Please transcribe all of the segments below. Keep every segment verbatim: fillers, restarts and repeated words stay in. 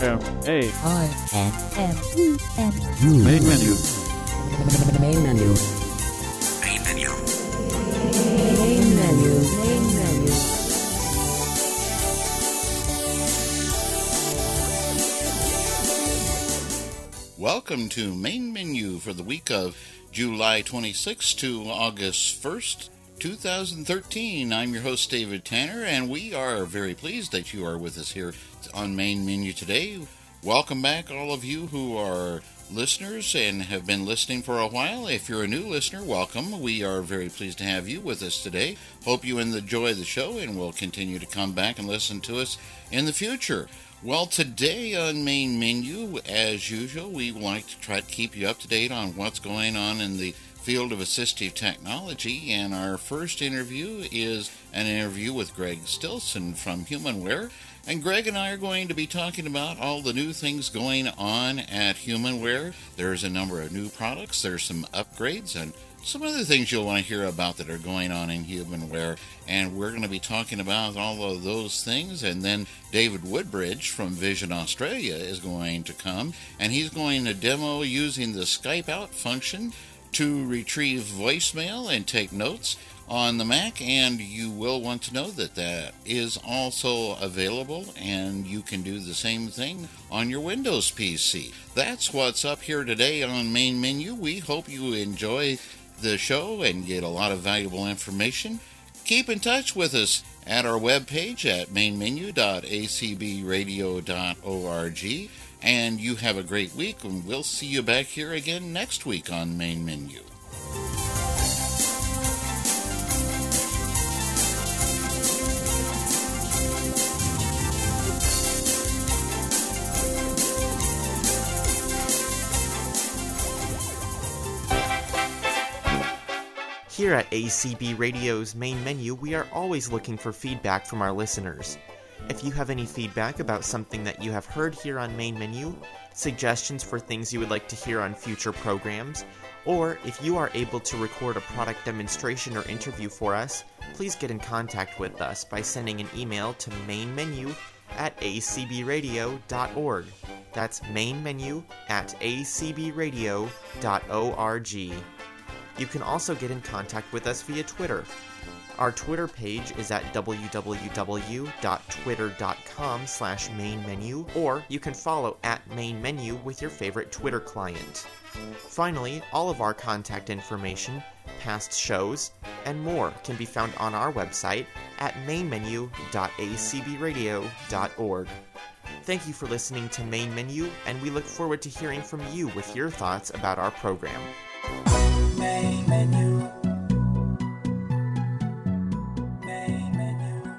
M A I N M E N U. Main menu. Main menu. Main menu. Main menu. Main menu. Welcome to Main Menu for the week of July twenty-sixth to August first, two thousand thirteen. I'm your host, David Tanner, and we are very pleased that you are with us here on Main Menu today. Welcome back, all of you who are listeners and have been listening for a while. If you're a new listener, welcome. We are very pleased to have you with us today. Hope you enjoy the show and will continue to come back and listen to us in the future. Well, today on Main Menu, as usual, we like to try to keep you up to date on what's going on in the field of assistive technology, and our first interview is an interview with Greg Stilson from HumanWare, and Greg and I are going to be talking about all the new things going on at HumanWare. There's a number of new products, there's some upgrades, and some other things you'll want to hear about that are going on in HumanWare, and we're going to be talking about all of those things. And then David Woodbridge from Vision Australia is going to come, and he's going to demo using the Skype out function to retrieve voicemail and take notes on the Mac, and you will want to know that that is also available, and you can do the same thing on your Windows P C. That's what's up here today on Main Menu. We hope you enjoy the show and get a lot of valuable information. Keep in touch with us at our webpage at main menu dot a c b radio dot org, and you have a great week, and we'll see you back here again next week on Main Menu. Here at A C B Radio's Main Menu, we are always looking for feedback from our listeners. If you have any feedback about something that you have heard here on Main Menu, suggestions for things you would like to hear on future programs, or if you are able to record a product demonstration or interview for us, please get in contact with us by sending an email to mainmenu at a c b radio dot org. That's mainmenu at a c b radio dot org. You can also get in contact with us via Twitter. Our Twitter page is at w w w dot twitter dot com slash main menu, or you can follow at Main Menu with your favorite Twitter client. Finally, all of our contact information, past shows, and more can be found on our website at main menu dot a c b radio dot org. Thank you for listening to Main Menu, and we look forward to hearing from you with your thoughts about our program. Main Menu. Main Menu.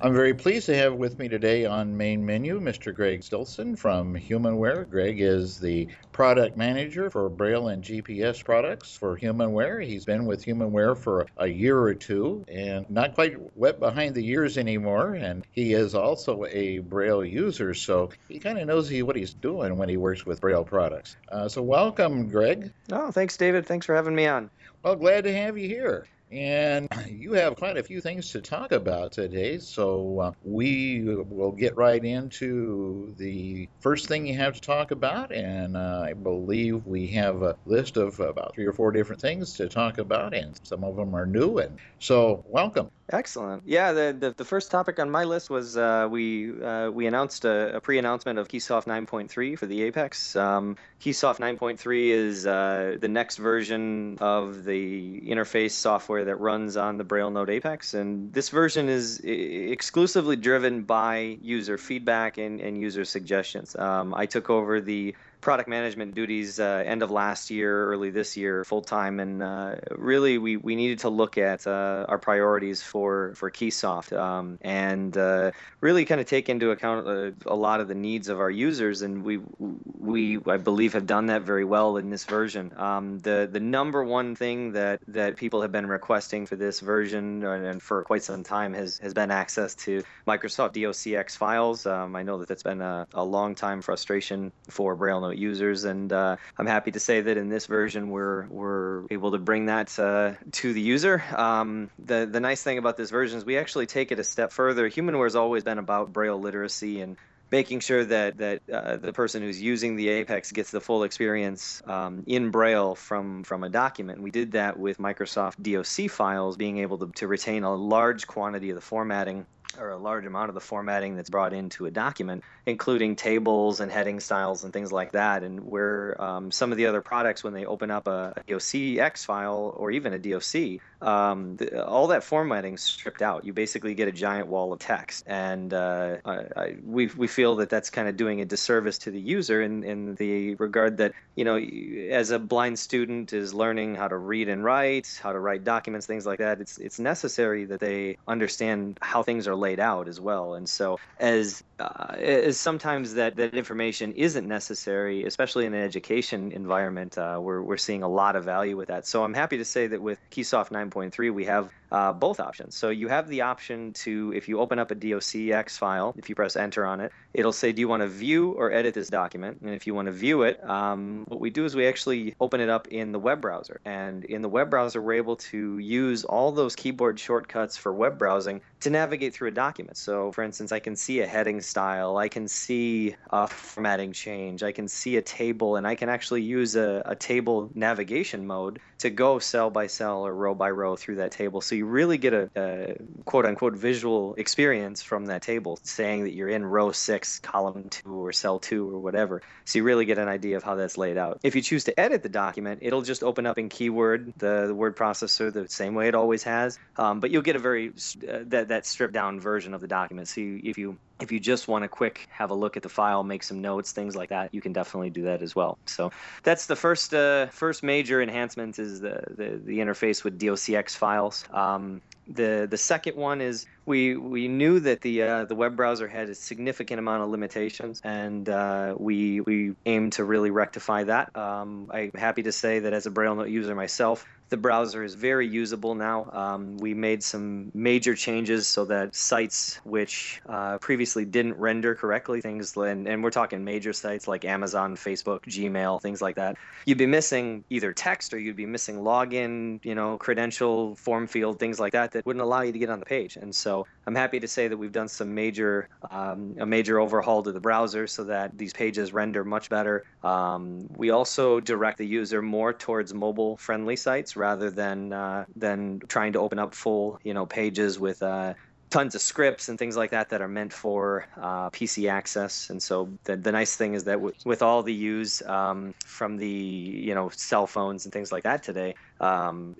I'm very pleased to have with me today on Main Menu Mister Greg Stilson from HumanWare. Greg is the product manager for Braille and G P S products for HumanWare. He's been with HumanWare for a year or two and not quite wet behind the ears anymore, and he is also a Braille user, so he kind of knows what he's doing when he works with Braille products. Uh, so welcome, Greg. Oh, thanks, David. Thanks for having me on. Well, glad to have you here. And you have quite a few things to talk about today, so uh, we will get right into the first thing you have to talk about, and uh, I believe we have a list of about three or four different things to talk about, and some of them are new, and so welcome. Excellent. Yeah, the, the, the first topic on my list was uh, we uh, we announced a, a pre-announcement of Keysoft nine point three for the Apex. Um, Keysoft nine point three is uh, the next version of the interface software that runs on the BrailleNote Apex, and this version is I- exclusively driven by user feedback and, and user suggestions. Um, I took over the product management duties uh, end of last year, early this year, full-time, and uh, really we, we needed to look at uh, our priorities for, for Keysoft um, and uh, really kind of take into account uh, a lot of the needs of our users, and we, we I believe, have done that very well in this version. Um, the, the number one thing that, that people have been requesting for this version and, and for quite some time has, has been access to Microsoft D O C X files. Um, I know that that's been a, a long-time frustration for BrailleNote BrailleNote users. And uh, I'm happy to say that in this version, we're we're able to bring that uh, to the user. Um, the, the nice thing about this version is we actually take it a step further. HumanWare has always been about Braille literacy and making sure that that uh, the person who's using the Apex gets the full experience um, in Braille from from a document. We did that with Microsoft D O C files, being able to, to retain a large quantity of the formatting, or a large amount of the formatting that's brought into a document, including tables and heading styles and things like that. And where um, some of the other products, when they open up a, a D O C X file or even a D O C, um, the, all that formatting's stripped out. You basically get a giant wall of text. And uh, I, I, we, we feel that that's kind of doing a disservice to the user in, in the regard that, you know, as a blind student is learning how to read and write, how to write documents, things like that, it's, it's necessary that they understand how things are laid out as well. And so as uh, as sometimes that, that information isn't necessary, especially in an education environment, uh, we're, we're seeing a lot of value with that. So I'm happy to say that with Keysoft nine point three, we have uh, both options. So you have the option to, if you open up a D O C X file, if you press enter on it, it'll say, do you want to view or edit this document? And if you want to view it, um, what we do is we actually open it up in the web browser. And in the web browser, we're able to use all those keyboard shortcuts for web browsing to navigate through a document. So for instance, I can see a heading style, I can see a formatting change, I can see a table, and I can actually use a, a table navigation mode to go cell by cell or row by row through that table. So you really get a, a quote unquote visual experience from that table, saying that you're in row six, column two, or cell two, or whatever. So you really get an idea of how that's laid out. If you choose to edit the document, it'll just open up in KeyWord, the, the word processor, the same way it always has, um, but you'll get a very, uh, that, that stripped down version of the document. So you, if you if you just want to quick have a look at the file, make some notes, things like that, you can definitely do that as well. So that's the first uh, first major enhancement, is the, the the interface with D O C X files. Um, the the second one is we we knew that the uh, the web browser had a significant amount of limitations, and uh, we we aim to really rectify that. Um, I'm happy to say that as a BrailleNote user myself, the browser is very usable now. Um, we made some major changes so that sites which uh, previously didn't render correctly, things, and, and we're talking major sites like Amazon, Facebook, Gmail, things like that, you'd be missing either text or you'd be missing login, you know, credential, form field, things like that that wouldn't allow you to get on the page. And so I'm happy to say that we've done some major, um, a major overhaul to the browser so that these pages render much better. Um, we also direct the user more towards mobile-friendly sites, rather than uh, than trying to open up full, you know, pages with uh, tons of scripts and things like that that are meant for uh, P C access. And so the, the nice thing is that w with all the use um, from the, you know, cell phones and things like that today, um,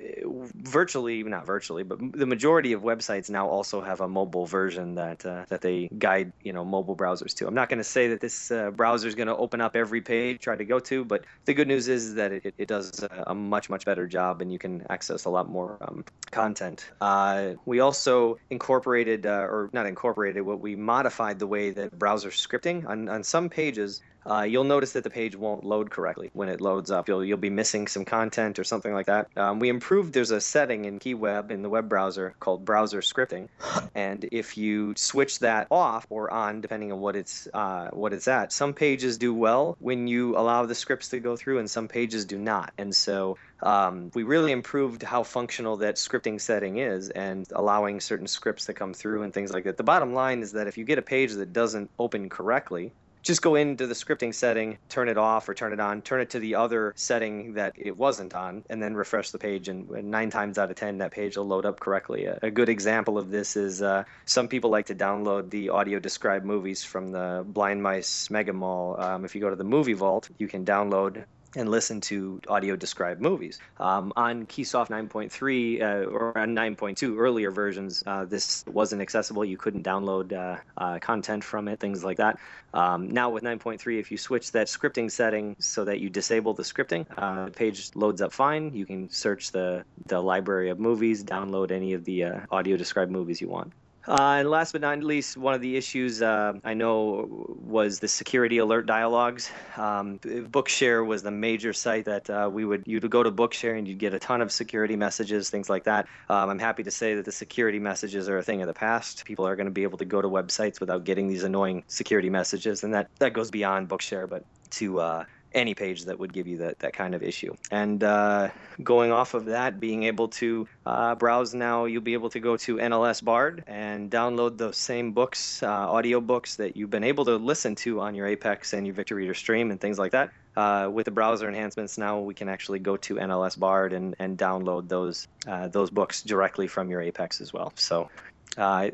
virtually, not virtually, but the majority of websites now also have a mobile version that uh, that they guide, you know, mobile browsers to. I'm not going to say that this uh, browser is going to open up every page try to go to, but the good news is that it, it does a much, much better job, and you can access a lot more um, content. Uh, we also incorporated, uh, or not incorporated, what we modified the way that browser scripting on, on some pages. Uh, you'll notice that the page won't load correctly. When it loads up, you'll you'll be missing some content or something like that. Um, we improved. There's a setting in KeyWeb in the web browser called browser scripting, and if you switch that off or on, depending on what it's uh, what it's at, some pages do well when you allow the scripts to go through, and some pages do not. And so um, we really improved how functional that scripting setting is, and allowing certain scripts to come through and things like that. The bottom line is that if you get a page that doesn't open correctly, just go into the scripting setting, turn it off or turn it on, turn it to the other setting that it wasn't on, and then refresh the page, and nine times out of ten, that page will load up correctly. A, a good example of this is uh, some people like to download the audio described movies from the Blind Mice Mega Mall. Um, if you go to the Movie Vault, you can download and listen to audio described movies. Um, on Keysoft nine point three uh, or on nine point two earlier versions, uh, this wasn't accessible. You couldn't download uh, uh, content from it, things like that. Um, now with nine point three, if you switch that scripting setting so that you disable the scripting, uh, the page loads up fine. You can search the, the library of movies, download any of the uh, audio described movies you want. Uh, and last but not least, one of the issues uh, I know was the security alert dialogues. Um, Bookshare was the major site that uh, we would, you'd go to Bookshare and you'd get a ton of security messages, things like that. Um, I'm happy to say that the security messages are a thing of the past. People are going to be able to go to websites without getting these annoying security messages, and that, that goes beyond Bookshare, but to uh, any page that would give you that, that kind of issue. And uh, going off of that, being able to uh, browse now, you'll be able to go to N L S Bard and download those same books, uh, audio books that you've been able to listen to on your Apex and your Victor Reader Stream and things like that. Uh, with the browser enhancements now, we can actually go to N L S Bard and, and download those uh, those books directly from your Apex as well. So uh,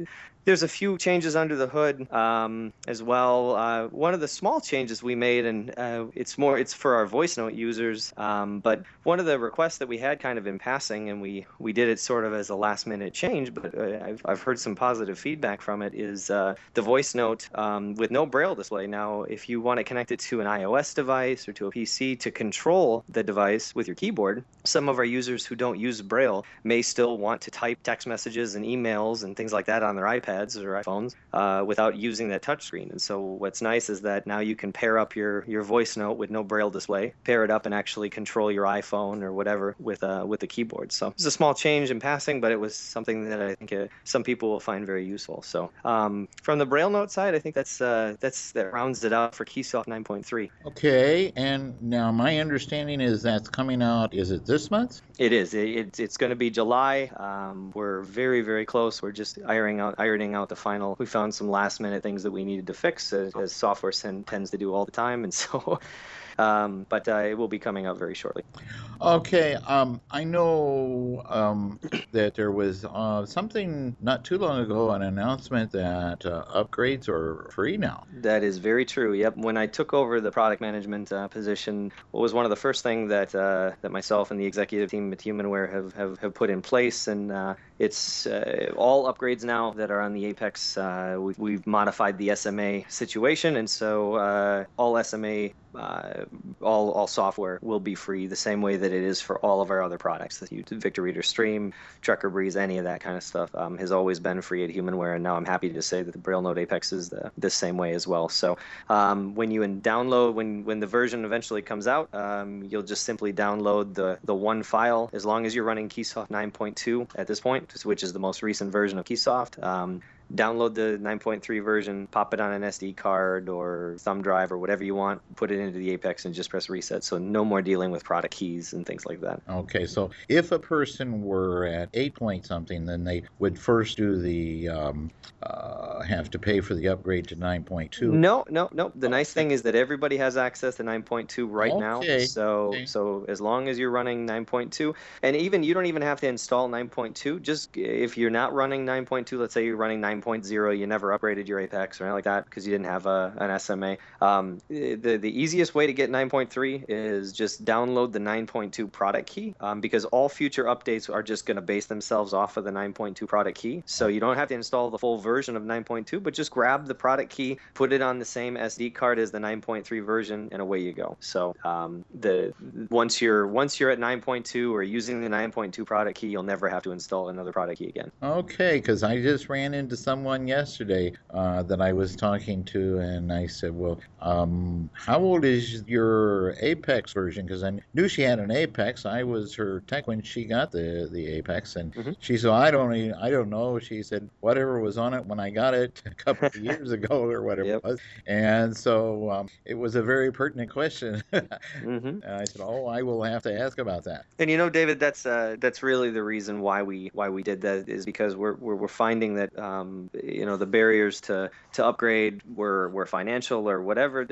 there's a few changes under the hood um, as well. Uh, one of the small changes we made, and uh, it's more it's for our VoiceNote users, um, but one of the requests that we had kind of in passing, and we, we did it sort of as a last-minute change, but I've, I've heard some positive feedback from it, is uh, the VoiceNote um, with no Braille display. Now, if you want to connect it to an iOS device or to a P C to control the device with your keyboard, some of our users who don't use Braille may still want to type text messages and emails and things like that on their iPad or iPhones uh, without using that touchscreen. And so what's nice is that now you can pair up your, your VoiceNote with no Braille display, pair it up and actually control your iPhone or whatever with uh, with the keyboard. So it's a small change in passing, but it was something that I think it, some people will find very useful. So um, from the BrailleNote side, I think that's uh, that's that rounds it out for Keysoft nine point three. Okay, and now my understanding is that's coming out, is it this month? It is. It, it, it's going to be July. Um, we're very, very close. We're just ironing out, ironing out the final. We found some last minute things that we needed to fix, as, as software send, tends to do all the time, and so um, but uh, it will be coming out very shortly. Okay, um, I know um, that there was uh, something not too long ago, an announcement that uh, upgrades are free now. That is very true. Yep, when I took over the product management uh, position, what was one of the first things that uh, that myself and the executive team at HumanWare have, have, have put in place, and uh, it's uh, all upgrades now that are on the Apex. Uh, we've, we've modified the S M A situation, and so uh, all S M A, uh, all all software will be free, the same way that it is for all of our other products. The YouTube, Victor Reader Stream, Trekker Breeze, any of that kind of stuff um, has always been free at HumanWare, and now I'm happy to say that the BrailleNote Apex is the, the same way as well. So um, when you in download, when, when the version eventually comes out, um, you'll just simply download the, the one file, as long as you're running Keysoft nine point two at this point, which is the most recent version of Keysoft. Um, download the nine point three version, pop it on an S D card or thumb drive or whatever you want, put it into the Apex and just press reset. So no more dealing with product keys and things like that. Okay, so if a person were at eight point something, then they would first do the um, uh, have to pay for the upgrade to nine point two. No, no, no. The okay. nice thing is that everybody has access to nine point two right okay. now. So okay. so as long as you're running nine point two, and even you don't even have to install nine point two. Just if you're not running nine point two, let's say you're running nine point zero, you never upgraded your Apex or anything like that because you didn't have a, an S M A. Um, the, the easiest way to get nine point three is just download the nine point two product key um, because all future updates are just going to base themselves off of the nine point two product key. So you don't have to install the full version of nine point two, but just grab the product key, put it on the same S D card as the nine point three version, and away you go. So um, the once you're once you're at nine point two or using the nine point two product key, you'll never have to install another product key again. Okay, because I just ran into some someone yesterday uh, that I was talking to, and I said, well, um, how old is your Apex version? Because I knew she had an Apex. I was her tech when she got the, the Apex, and mm-hmm. she said, I don't even, I don't know. She said, whatever was on it when I got it a couple of years ago or whatever yep. it was. And so um, it was a very pertinent question. mm-hmm. And I said, oh, I will have to ask about that. And you know, David, that's uh, that's really the reason why we why we did that, is because we're we're, we're finding that um, you know, the barriers to, to upgrade were, were financial or whatever. It,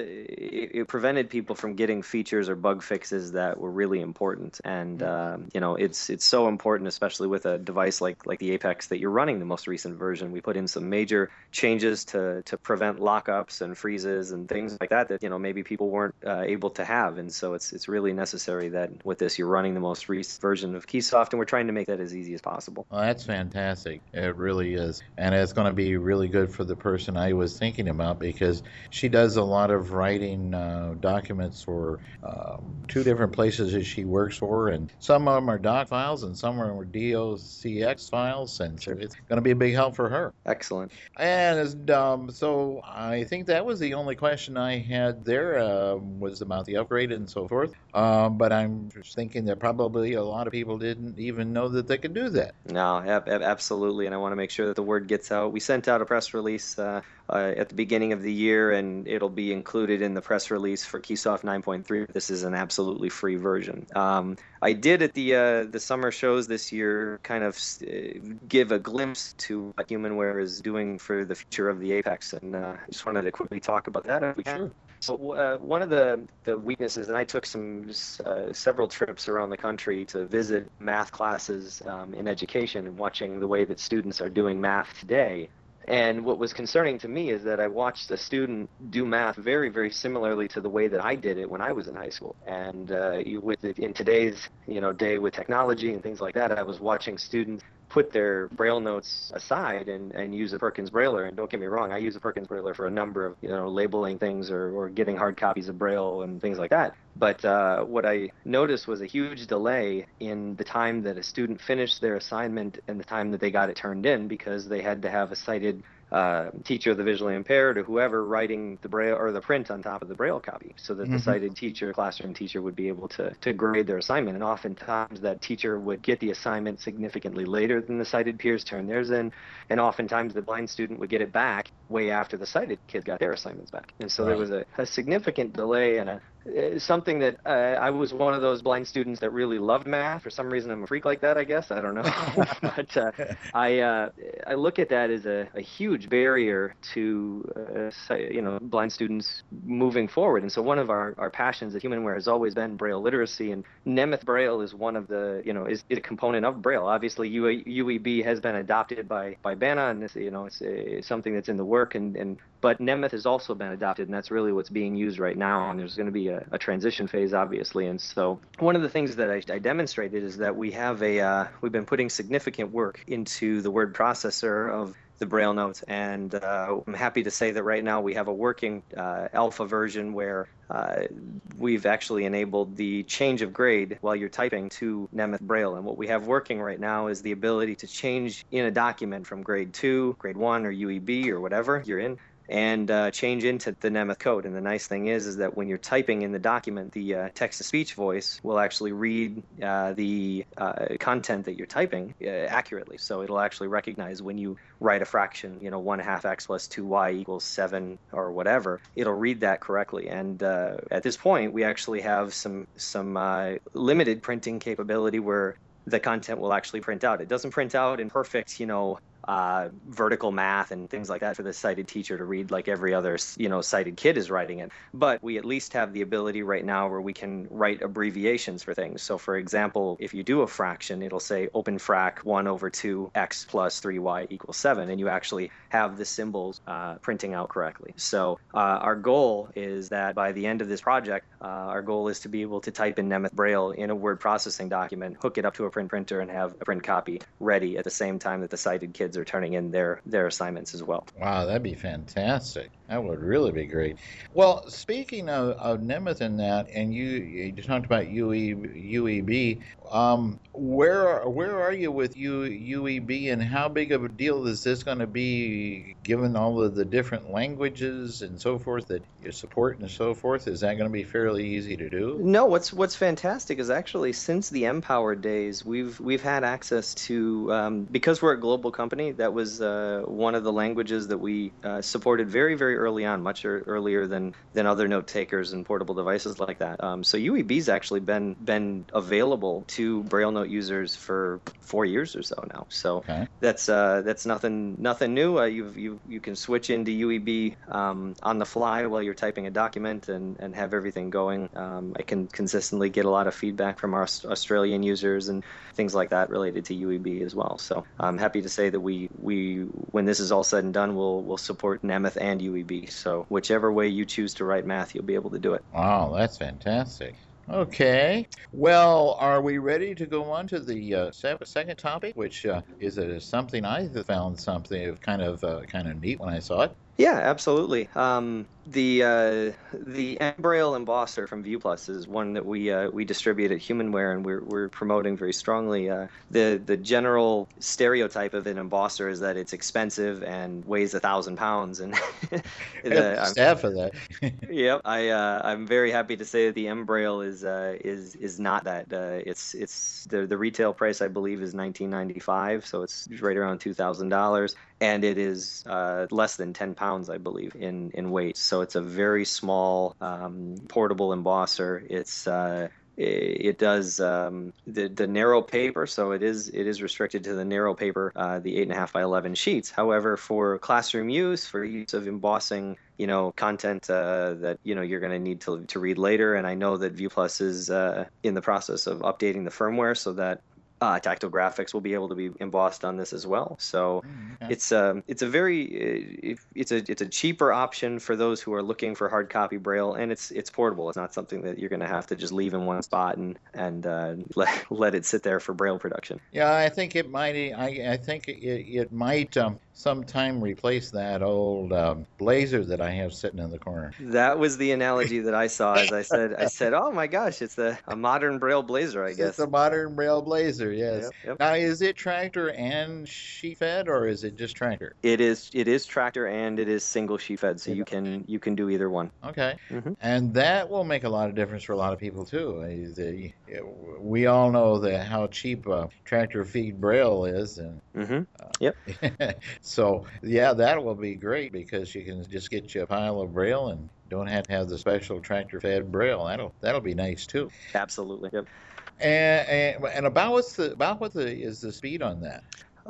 it prevented people from getting features or bug fixes that were really important. And, um, you know, it's it's so important, especially with a device like, like the Apex, that you're running the most recent version. We put in some major changes to, to prevent lockups and freezes and things like that that, you know, maybe people weren't uh, able to have. And so it's it's really necessary that with this, you're running the most recent version of Keysoft, and we're trying to make that as easy as possible. Well, that's fantastic. It really is. And as going to be really good for the person I was thinking about, because she does a lot of writing uh, documents for uh, two different places that she works for, and some of them are doc files and some are D O C X files, and sure. so it's going to be a big help for her. Excellent. And um, so I think that was the only question I had there, uh, was about the upgrade and so forth, um, but I'm thinking that probably a lot of people didn't even know that they could do that. No, ab- ab- absolutely, and I want to make sure that the word gets out So we sent out a press release uh, uh, at the beginning of the year, and it'll be included in the press release for Keysoft nine point three. This is an absolutely free version. Um, I did at the uh, the summer shows this year kind of give a glimpse to what HumanWare is doing for the future of the Apex, and uh, I just wanted to quickly talk about that if we can. Sure. So uh, one of the, the weaknesses, and I took some uh, several trips around the country to visit math classes um, in education and watching the way that students are doing math today. And what was concerning to me is that I watched a student do math very, very similarly to the way that I did it when I was in high school. And uh, you, with it, in today's you know day with technology and things like that, I was watching students put their braille notes aside and, and use a Perkins Brailler. And don't get me wrong, I use a Perkins Brailler for a number of, you know, labeling things or, or getting hard copies of braille and things like that. But uh, what I noticed was a huge delay in the time that a student finished their assignment and the time that they got it turned in, because they had to have a cited Uh, teacher of the visually impaired or whoever writing the braille or the print on top of the braille copy, so that mm-hmm. the cited teacher, classroom teacher, would be able to to grade their assignment. And oftentimes that teacher would get the assignment significantly later than the cited peers turned theirs in, and oftentimes the blind student would get it back way after the cited kids got their assignments back. And so right. there was a, a significant delay and a something that uh, I was one of those blind students that really loved math. For some reason, I'm a freak like that, I guess. I don't know. But uh, I uh, I look at that as a, a huge barrier to uh, you know blind students moving forward. And so one of our, our passions at HumanWare has always been braille literacy, and Nemeth Braille is one of the you know is, is a component of braille. Obviously, U E B has been adopted by by B A N A, and it's, you know it's, it's something that's in the work. And and but Nemeth has also been adopted, and that's really what's being used right now. And there's going to be a a transition phase, obviously. And so one of the things that I, I demonstrated is that we have a uh, we've been putting significant work into the word processor of the Braille notes, and uh, I'm happy to say that right now we have a working uh, alpha version where uh, we've actually enabled the change of grade while you're typing to Nemeth Braille. And what we have working right now is the ability to change in a document from grade two, grade one, or U E B or whatever you're in, and uh, change into the Nemeth code. And the nice thing is, is that when you're typing in the document, the uh, text-to-speech voice will actually read uh, the uh, content that you're typing uh, accurately. So it'll actually recognize when you write a fraction, you know, one half x plus two y equals seven or whatever, it'll read that correctly. And uh, at this point, we actually have some, some uh, limited printing capability where the content will actually print out. It doesn't print out in perfect, you know, Uh, vertical math and things like that for the sighted teacher to read like every other, you know, sighted kid is writing it. But we at least have the ability right now where we can write abbreviations for things. So for example, if you do a fraction, it'll say open frac one over two x plus three y equals seven, and you actually have the symbols uh, printing out correctly. So uh, our goal is that by the end of this project, uh, our goal is to be able to type in Nemeth Braille in a word processing document, hook it up to a print printer, and have a print copy ready at the same time that the sighted kids are turning in their their assignments as well. Wow, that'd be fantastic. That would really be great. Well, speaking of, of Nemeth and that, and you you talked about U E, U E B. Um, where are, where are you with U E B, and how big of a deal is this going to be, given all of the different languages and so forth that you support and so forth? Is that going to be fairly easy to do? No, what's what's fantastic is actually since the Empower days, we've we've had access to um, because we're a global company. That was uh, one of the languages that we uh, supported very very early on, much earlier than than other note takers and portable devices like that. Um, so U E B's actually been been available to BrailleNote users for four years or so now. So okay. that's uh, that's nothing nothing new. Uh, you've, you you can switch into U E B um, on the fly while you're typing a document and, and have everything going. Um, I can consistently get a lot of feedback from our Australian users and things like that related to U E B as well. So I'm happy to say that we we when this is all said and done, we'll we'll support Nemeth and U E B. So whichever way you choose to write math, you'll be able to do it. Wow, that's fantastic. Okay. Well, are we ready to go on to the uh, second topic, which uh, is uh, something I found something of kind of uh, kind of neat when I saw it? Yeah, absolutely. Um, The uh, the Embraille embosser from ViewPlus is one that we uh, we distribute at HumanWare, and we're we're promoting very strongly. Uh, the the general stereotype of an embosser is that it's expensive and weighs a thousand pounds, and the, staff for that. Yeah, I uh, I'm very happy to say that the Embraille is uh, is is not that. Uh, it's it's the the retail price, I believe, is nineteen ninety-five, so it's right around two thousand dollars. And it is uh, less than ten pounds, I believe, in, in weight. So it's a very small um, portable embosser. It's... Uh It does um, the the narrow paper, so it is it is restricted to the narrow paper, uh, the eight and a half by eleven sheets. However, for classroom use, for use of embossing, you know, content uh, that you know you're going to need to to read later. And I know that ViewPlus is uh, in the process of updating the firmware so that uh, tactile graphics will be able to be embossed on this as well. So okay. it's um it's a very it's a it's a cheaper option for those who are looking for hard copy Braille, and it's it's portable. It's not something that you're going to have to just leave in one spot and and uh, let let it sit there for Braille production. Yeah, I think it might. I I think it it might um, sometime replace that old um, blazer that I have sitting in the corner. That was the analogy that I saw. As I said, I said, oh my gosh, it's a, a modern Braille blazer. I guess it's a modern Braille blazer. Yes. Yep, yep. Now, is it tractor and sheet fed, or is it just tractor? It is. It is tractor, and it is single sheet fed, so yeah. you can you can do either one. Okay, mm-hmm. And that will make a lot of difference for a lot of people too. We all know that how cheap uh, tractor feed Braille is, and mm-hmm. uh, yep. So yeah, that will be great because you can just get you a pile of Braille and don't have to have the special tractor fed Braille. That'll that'll be nice too. Absolutely. Yep. And, and, and about what's the about what the is the speed on that?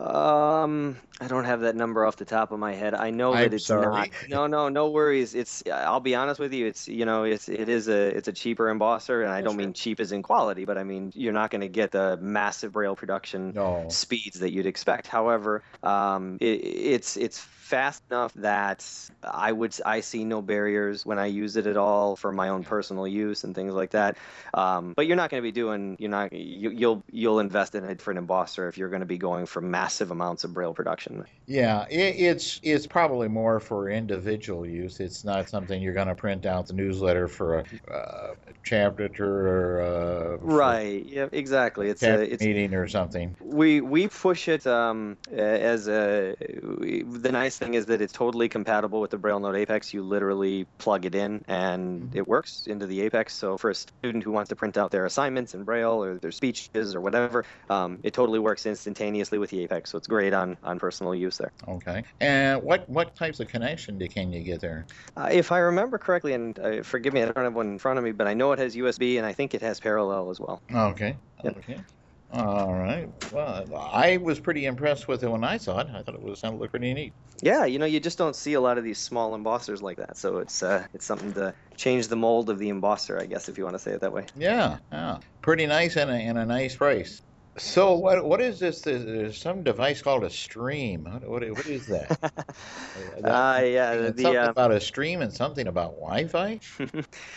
Um, I don't have that number off the top of my head. I know that I'm it's sorry. not. No, no, no worries. It's. I'll be honest with you. It's. You know. It's. It is a. It's a cheaper embosser, and I don't mean cheap as in quality, but I mean you're not going to get the massive Braille production no. speeds that you'd expect. However, um, it, it's. It's fast enough that I would. I see no barriers when I use it at all for my own personal use and things like that. Um, but you're not going to be doing. You're not. You, you'll. You'll invest in a different embosser if you're going to be going for massive. Massive amounts of Braille production. Yeah, it, it's it's probably more for individual use. It's not something you're going to print out the newsletter for a uh, chapter or uh, right. Yeah, exactly. It's a it's, meeting or something. We we push it um, as a. We, the nice thing is that it's totally compatible with the BrailleNote Apex. You literally plug it in and mm-hmm. it works into the Apex. So for a student who wants to print out their assignments in Braille or their speeches or whatever, um, it totally works instantaneously with the Apex. So it's great on, on personal use there. Okay. And what, what types of connection do, can you get there? Uh, if I remember correctly, and uh, forgive me, I don't have one in front of me, but I know it has U S B, and I think it has parallel as well. Okay. Yep. Okay. All right. Well, I was pretty impressed with it when I saw it. I thought it was sounded look pretty neat. Yeah, you know, you just don't see a lot of these small embossers like that. So it's uh, it's something to change the mold of the embosser, I guess, if you want to say it that way. Yeah. Yeah. Pretty nice and a, and a nice price. So what what is this? There's some device called a stream. What what, what is that? that uh, yeah, the, something uh, about a stream and something about Wi-Fi.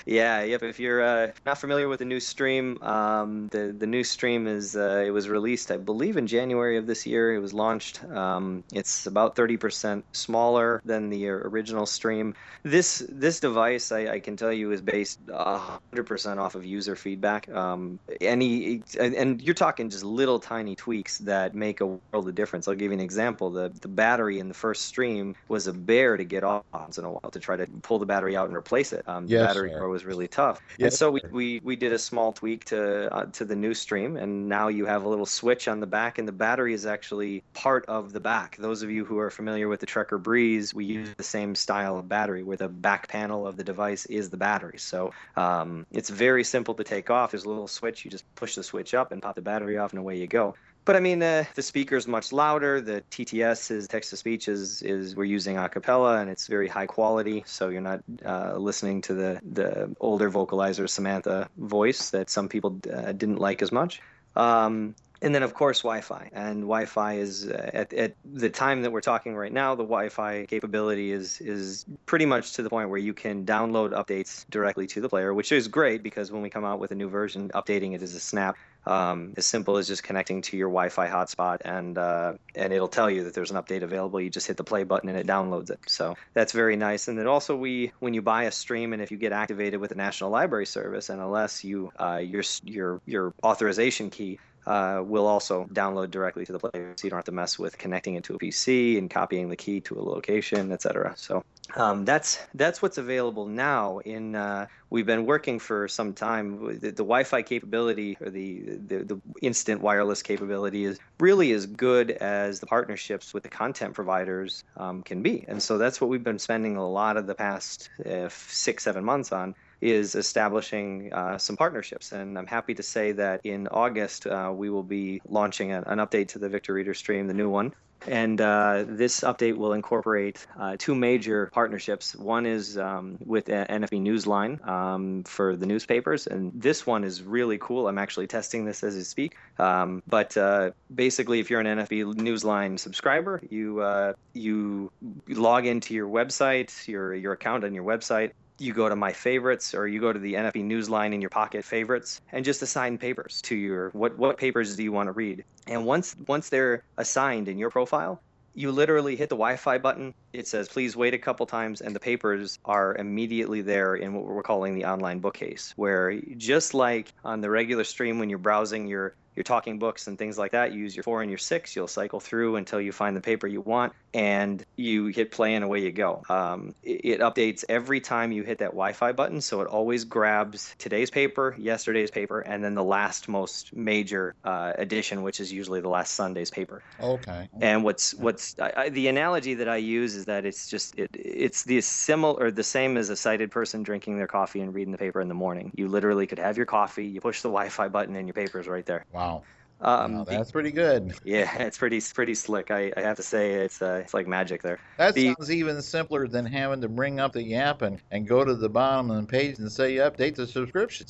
yeah, yep. If you're uh, not familiar with the new stream, um, the the new stream is uh, it was released, I believe, in January of this year. It was launched. Um, it's about thirty percent smaller than the original stream. This this device, I, I can tell you, is based one hundred percent off of user feedback. Um, any and, and you're talking just little tiny tweaks that make a world of difference. I'll give you an example. The the battery in the first stream was a bear to get off once in a while to try to pull the battery out and replace it. Um, yes, the battery core was really tough. Yes, and so we, we, we did a small tweak to uh, to the new stream, and now you have a little switch on the back, and the battery is actually part of the back. Those of you who are familiar with the Trekker Breeze, we use the same style of battery where the back panel of the device is the battery. So um, it's very simple to take off. There's a little switch. You just push the switch up and pop the battery off, and away you go. But I mean, uh, the speaker's much louder. The T T S is text-to-speech is is we're using a cappella, and it's very high quality. So you're not uh, listening to the the older vocalizer Samantha voice that some people uh, didn't like as much. Um, And then, of course, Wi-Fi. And Wi-Fi is, uh, at, at the time that we're talking right now, the Wi-Fi capability is is pretty much to the point where you can download updates directly to the player, which is great because when we come out with a new version, updating it is a snap. Um, as simple as just connecting to your Wi-Fi hotspot, and uh, and it'll tell you that there's an update available. You just hit the play button and it downloads it. So that's very nice. And then also, we when you buy a stream and if you get activated with the National Library Service, N L S, you uh, your your your authorization key uh, will also download directly to the player, so you don't have to mess with connecting it to a P C and copying the key to a location, et cetera. So. Um, that's that's what's available now. In uh, we've been working for some time. The, the Wi-Fi capability, or the, the the instant wireless capability, is really as good as the partnerships with the content providers um, can be. And so that's what we've been spending a lot of the past uh, six, seven months on, is establishing uh, some partnerships. And I'm happy to say that in August, uh, we will be launching an, an update to the Victor Reader Stream, the new one. And uh, this update will incorporate uh, two major partnerships. One is um, with N F B Newsline um, for the newspapers, and this one is really cool. I'm actually testing this as I speak. Um, but uh, basically, if you're an N F B Newsline subscriber, you uh, you log into your website, your your account on your website. You go to My Favorites, or you go to the N F B Newsline in your pocket favorites, and just assign papers to your what what papers do you want to read. And once once they're assigned in your profile, you literally hit the Wi-Fi button. It says, please wait a couple times, and the papers are immediately there in what we're calling the online bookcase, where just like on the regular stream, when you're browsing your You're talking books and things like that, you use your four and your six, you'll cycle through until you find the paper you want, and you hit play and away you go. Um, it, it updates every time you hit that Wi-Fi button, so it always grabs today's paper, yesterday's paper, and then the last most major uh, edition, which is usually the last Sunday's paper. Okay. And what's what's I, I, the analogy that I use is that it's just it it's the similar or the same as a sighted person drinking their coffee and reading the paper in the morning. You literally could have your coffee, you push the Wi-Fi button, and your paper's right there. Wow. Wow. Um, wow, that's the, pretty good. Yeah, it's pretty pretty slick. I, I have to say it's uh, it's like magic there. That the, sounds even simpler than having to bring up the app and, and go to the bottom of the page and say update the subscription.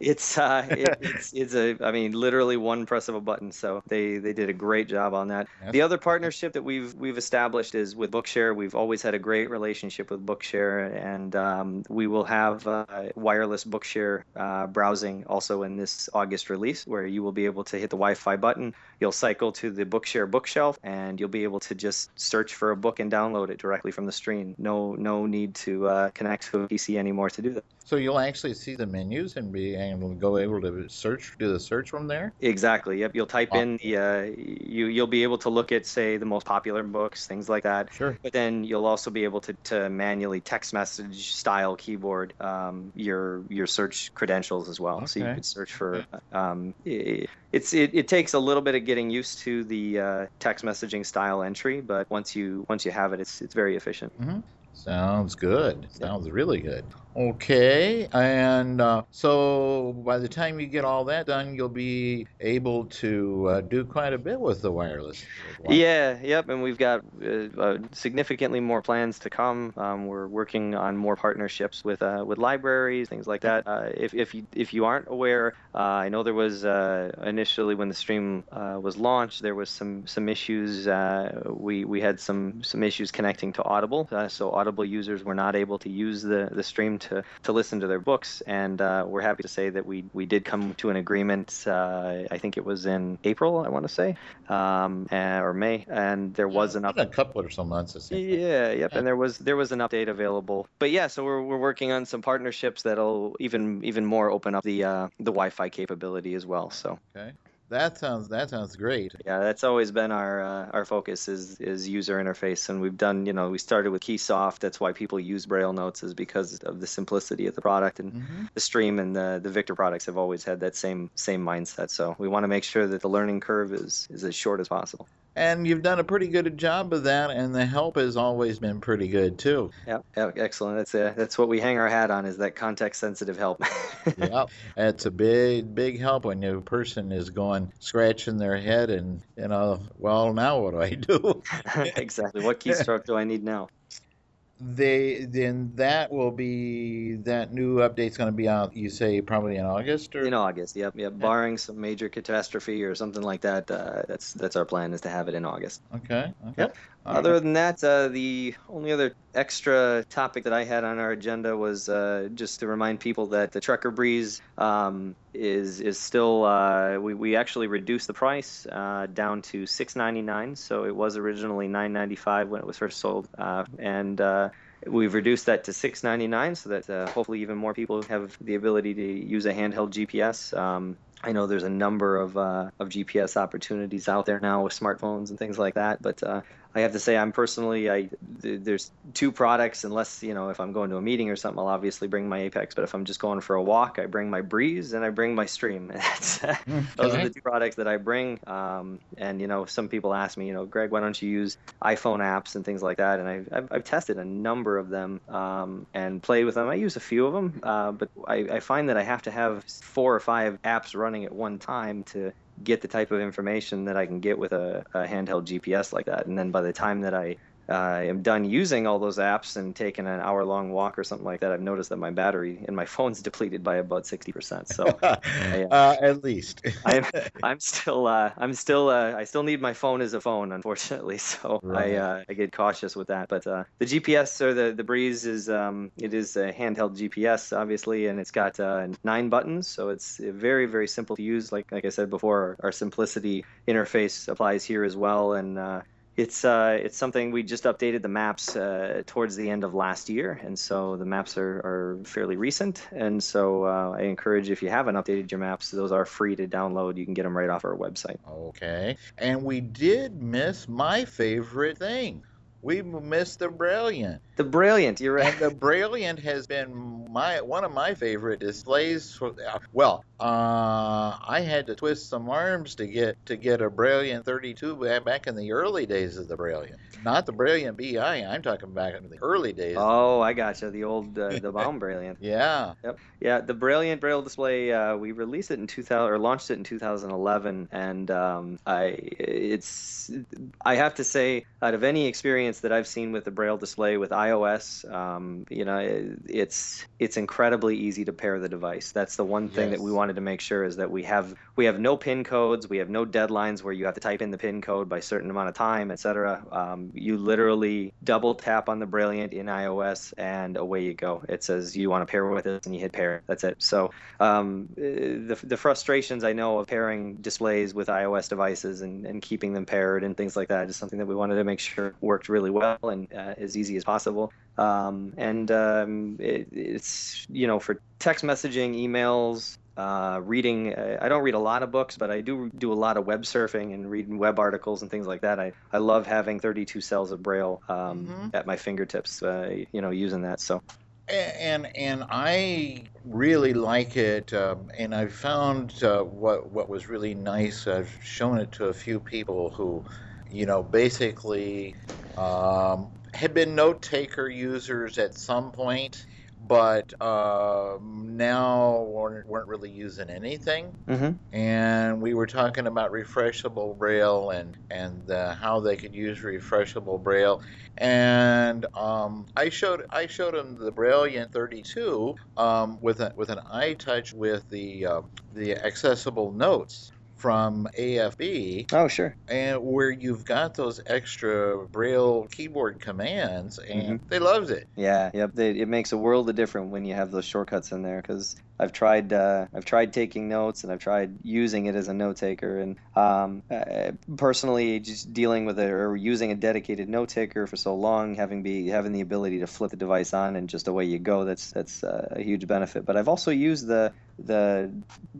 it's uh it, it's it's a I mean literally one press of a button. So they, they did a great job on that. That's the other partnership that we've we've established is with Bookshare. We've always had a great relationship with Bookshare, and um, we will have uh, wireless Bookshare uh, browsing also in this August release, where you will be able to hit the Wi-Fi button, you'll cycle to the Bookshare bookshelf, and you'll be able to just search for a book and download it directly from the stream. No no need to uh, connect to a P C anymore to do that. So you'll actually see the menus and be able to go able to search, do the search from there? Exactly. Yep. You'll type oh. in the, uh, you, you'll be able to look at, say, the most popular books, things like that. Sure. But then you'll also be able to, to manually text message style keyboard um, your your search credentials as well. Okay. So you could search for, um, it, it's it, it takes a little bit of getting used to the uh, text messaging style entry, but once you once you have it, it's it's very efficient. Mm-hmm. Sounds good. Sounds really good. Okay, and uh, so by the time you get all that done, you'll be able to uh, do quite a bit with the wireless. Wow. Yeah, yep, and we've got uh, uh, significantly more plans to come. Um, we're working on more partnerships with uh, with libraries, things like that. Uh, if if you if you aren't aware, uh, I know there was uh, initially when the stream uh, was launched, there was some some issues. Uh, we we had some some issues connecting to Audible, uh, so Audible. Audible users were not able to use the, the stream to, to listen to their books, and uh, we're happy to say that we, we did come to an agreement, uh, I think it was in April, I want to say, um, and, or May, and there was an update. A couple or some months. Yeah, yep, yeah. And there was there was an update available. But yeah, so we're we're working on some partnerships that'll even even more open up the uh, the Wi-Fi capability as well. So. Okay. That sounds that sounds great. Yeah, that's always been our uh, our focus is is user interface, and we've done you know we started with Keysoft. That's why people use BrailleNotes, is because of the simplicity of the product, and mm-hmm. the stream and the the Victor products have always had that same same mindset. So we want to make sure that the learning curve is is as short as possible. And you've done a pretty good job of that, and the help has always been pretty good too. Yeah, yeah excellent. That's a, that's what we hang our hat on, is that context-sensitive help. Yep, that's a big, big help when a person is going scratching their head and you know, well, now what do I do? Exactly. What keystroke do I need now? they then that will be that new update's going to be out. You say probably in August or in August. Yep, yep. Yeah. Barring some major catastrophe or something like that, uh, that's that's our plan is to have it in August. Okay. Okay. Yep. Other right. than that, uh, the only other extra topic that I had on our agenda was uh, just to remind people that the Trekker Breeze um, is is still uh, we we actually reduced the price uh, down to six ninety-nine. So it was originally nine ninety-five when it was first sold, uh, and uh, we've reduced that to six ninety-nine so that uh, hopefully even more people have the ability to use a handheld G P S. Um, I know there's a number of uh, of G P S opportunities out there now with smartphones and things like that, but uh, I have to say I'm personally, I th there's two products, unless, you know, if I'm going to a meeting or something, I'll obviously bring my Apex, but if I'm just going for a walk, I bring my Breeze and I bring my Stream. That's, okay. Those are the two products that I bring, um, and, you know, some people ask me, you know, Greg, why don't you use iPhone apps and things like that, and I've, I've, I've tested a number of them um, and played with them. I use a few of them, uh, but I, I find that I have to have four or five apps running running at one time to get the type of information that I can get with a, a handheld G P S like that. And then by the time that I uh, am done using all those apps and taking an hour-long walk or something like that, I've noticed that my battery and my phone's depleted by about sixty percent. So I, uh, uh, at least I'm, I'm still uh, I'm still uh, I still need my phone as a phone, unfortunately. So right. I uh, I get cautious with that. But uh, the G P S or the the Breeze is um, it is a handheld G P S, obviously, and it's got uh, nine buttons, so it's very very simple to use. Like like I said before, our, our simplicity interface applies here as well, and uh, It's uh, it's something we just updated the maps uh, towards the end of last year, and so the maps are, are fairly recent. And so uh, I encourage, if you haven't updated your maps, those are free to download. You can get them right off our website. Okay, and we did miss my favorite thing. We missed the Brailliant. The Brailliant, you're right. And the Brailliant has been my one of my favorite displays. For, well, uh, I had to twist some arms to get to get a Brailliant thirty-two back in the early days of the Brailliant. Not the Brailliant B I. I'm talking back in the early days. Oh, I gotcha. The old uh, the Baum Brailliant. Yeah. Yep. Yeah. The Brailliant Braille display. Uh, we released it in two thousand or launched it in two thousand eleven, and um, I it's I have to say, out of any experience that I've seen with the Braille display with iOS, um, you know, it, it's it's incredibly easy to pair the device. That's the one thing yes. that we wanted to make sure is that we have we have no pin codes, we have no deadlines where you have to type in the pin code by a certain amount of time, et cetera. Um, you literally double tap on the Brailliant in iOS and away you go. It says you want to pair with this and you hit pair. That's it. So um, the the frustrations I know of pairing displays with iOS devices and and keeping them paired and things like that is something that we wanted to make sure worked really well and uh, as easy as possible. Um, and um, it, it's, you know, for text messaging, emails, uh, reading, uh, I don't read a lot of books, but I do do a lot of web surfing and reading web articles and things like that. I, I love having thirty-two cells of Braille um, mm-hmm. at my fingertips, uh, you know, using that. So. And and I really like it, um, and I found uh, what, what was really nice. I've shown it to a few people who, you know, basically um, had been note-taker users at some point, but uh, now weren't, weren't really using anything. Mm-hmm. And we were talking about refreshable Braille and, and uh, how they could use refreshable Braille. And um, I showed I showed them the Brailliant thirty-two um, with, a, with an iTouch with the, uh, the accessible notes from A F B. Oh, sure. And where you've got those extra Braille keyboard commands, and mm-hmm. they loved it. Yeah, yep. They, it makes a world of difference when you have those shortcuts in there, because I've tried uh, I've tried taking notes and I've tried using it as a note taker, and um, uh, personally, just dealing with it or using a dedicated note taker for so long, having be having the ability to flip the device on and just away you go. That's that's uh, a huge benefit. But I've also used the the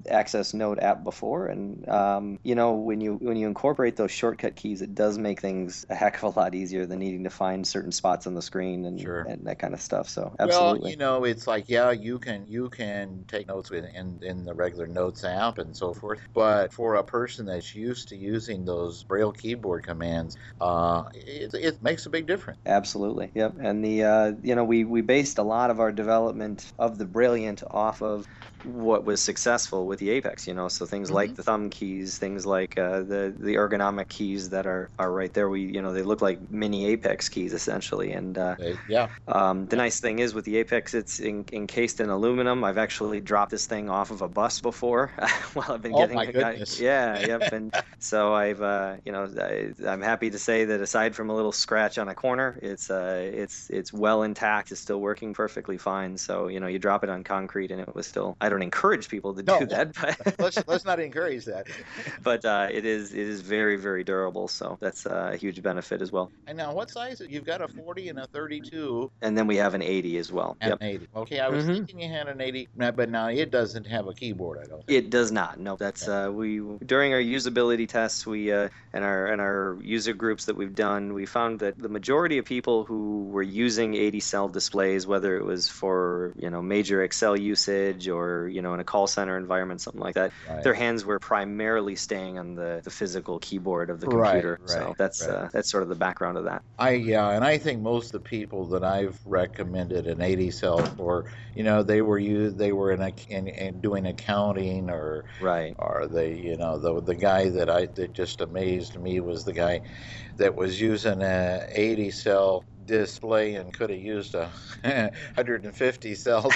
Access Note app before, and um, you know, when you when you incorporate those shortcut keys, it does make things a heck of a lot easier than needing to find certain spots on the screen and sure. and that kind of stuff. So absolutely. Well, you know, it's like yeah, you can you can. take notes with in, in the regular Notes app and so forth, but for a person that's used to using those Braille keyboard commands, uh, it, it makes a big difference. Absolutely, yep. And the uh, you know, we we based a lot of our development of the Brailliant off of what was successful with the Apex, you know, so things mm-hmm. like the thumb keys, things like uh, the the ergonomic keys that are, are right there. We, you know, they look like mini Apex keys essentially. And uh, yeah, um, the yeah. nice thing is with the Apex, it's in, encased in aluminum. I've actually dropped this thing off of a bus before while I've been oh, getting. Oh my goodness! I, yeah, yep. And so I've, uh, you know, I, I'm happy to say that aside from a little scratch on a corner, it's uh, it's it's well intact. It's still working perfectly fine. So you know, you drop it on concrete and it was still. I don't encourage people to no, do that, but let's let's not encourage that. But uh, it is it is very very durable, so that's a huge benefit as well. And now, what size? You've got a forty and a thirty-two, and then we have an eighty as well. And yep. an eighty. Okay, I was mm-hmm. thinking you had an eighty, but now it doesn't have a keyboard. I don't. Think. It does not. No, that's okay. uh, we during our usability tests, we uh, and our and our user groups that we've done, we found that the majority of people who were using eighty cell displays, whether it was for you know major Excel usage or you know in a call center environment, something like that, right. their hands were primarily staying on the, the physical keyboard of the computer. Right, so right, that's right. Uh, that's sort of the background of that. I yeah, uh, and I think most of the people that I've recommended an eighty cell for, you know, they were used, they were in a in, in doing accounting or right, or they you know the the guy that I that just amazed me was the guy that was using a eighty cell display and could have used a one hundred fifty cell.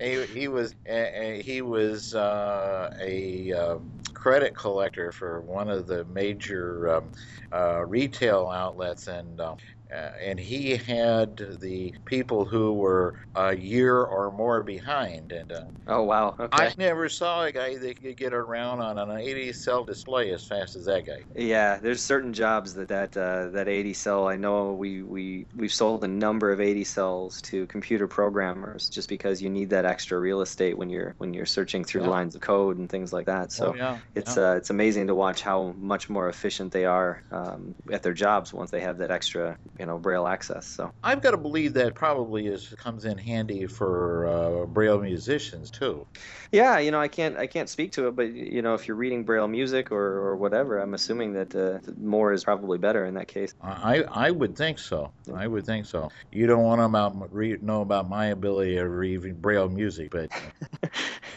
he, he was a, he was uh, a um, credit collector for one of the major um, uh, retail outlets, and um, uh, and he had the people who were a year or more behind. And uh, oh wow, okay. I never saw a guy that could get around on an eighty cell display as fast as that guy. Yeah, there's certain jobs that that uh, that eighty cell. I know we we we've sold a number of eighty cells to computer programmers just because you need that extra real estate when you're when you're searching through yeah. lines of code and things like that. So. Oh, yeah. It's yeah. uh, it's amazing to watch how much more efficient they are um, at their jobs once they have that extra, you know, Braille access. So I've got to believe that probably is comes in handy for uh, Braille musicians too. Yeah, you know, I can't I can't speak to it, but you know, if you're reading Braille music or, or whatever, I'm assuming that uh, more is probably better in that case. I I would think so. Yeah. I would think so. You don't want to about re know about my ability to read Braille music, but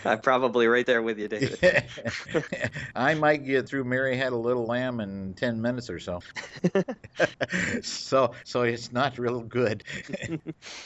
I'm probably right there with you, David. I might get through Mary Had a Little Lamb in ten minutes or so. so so it's not real good.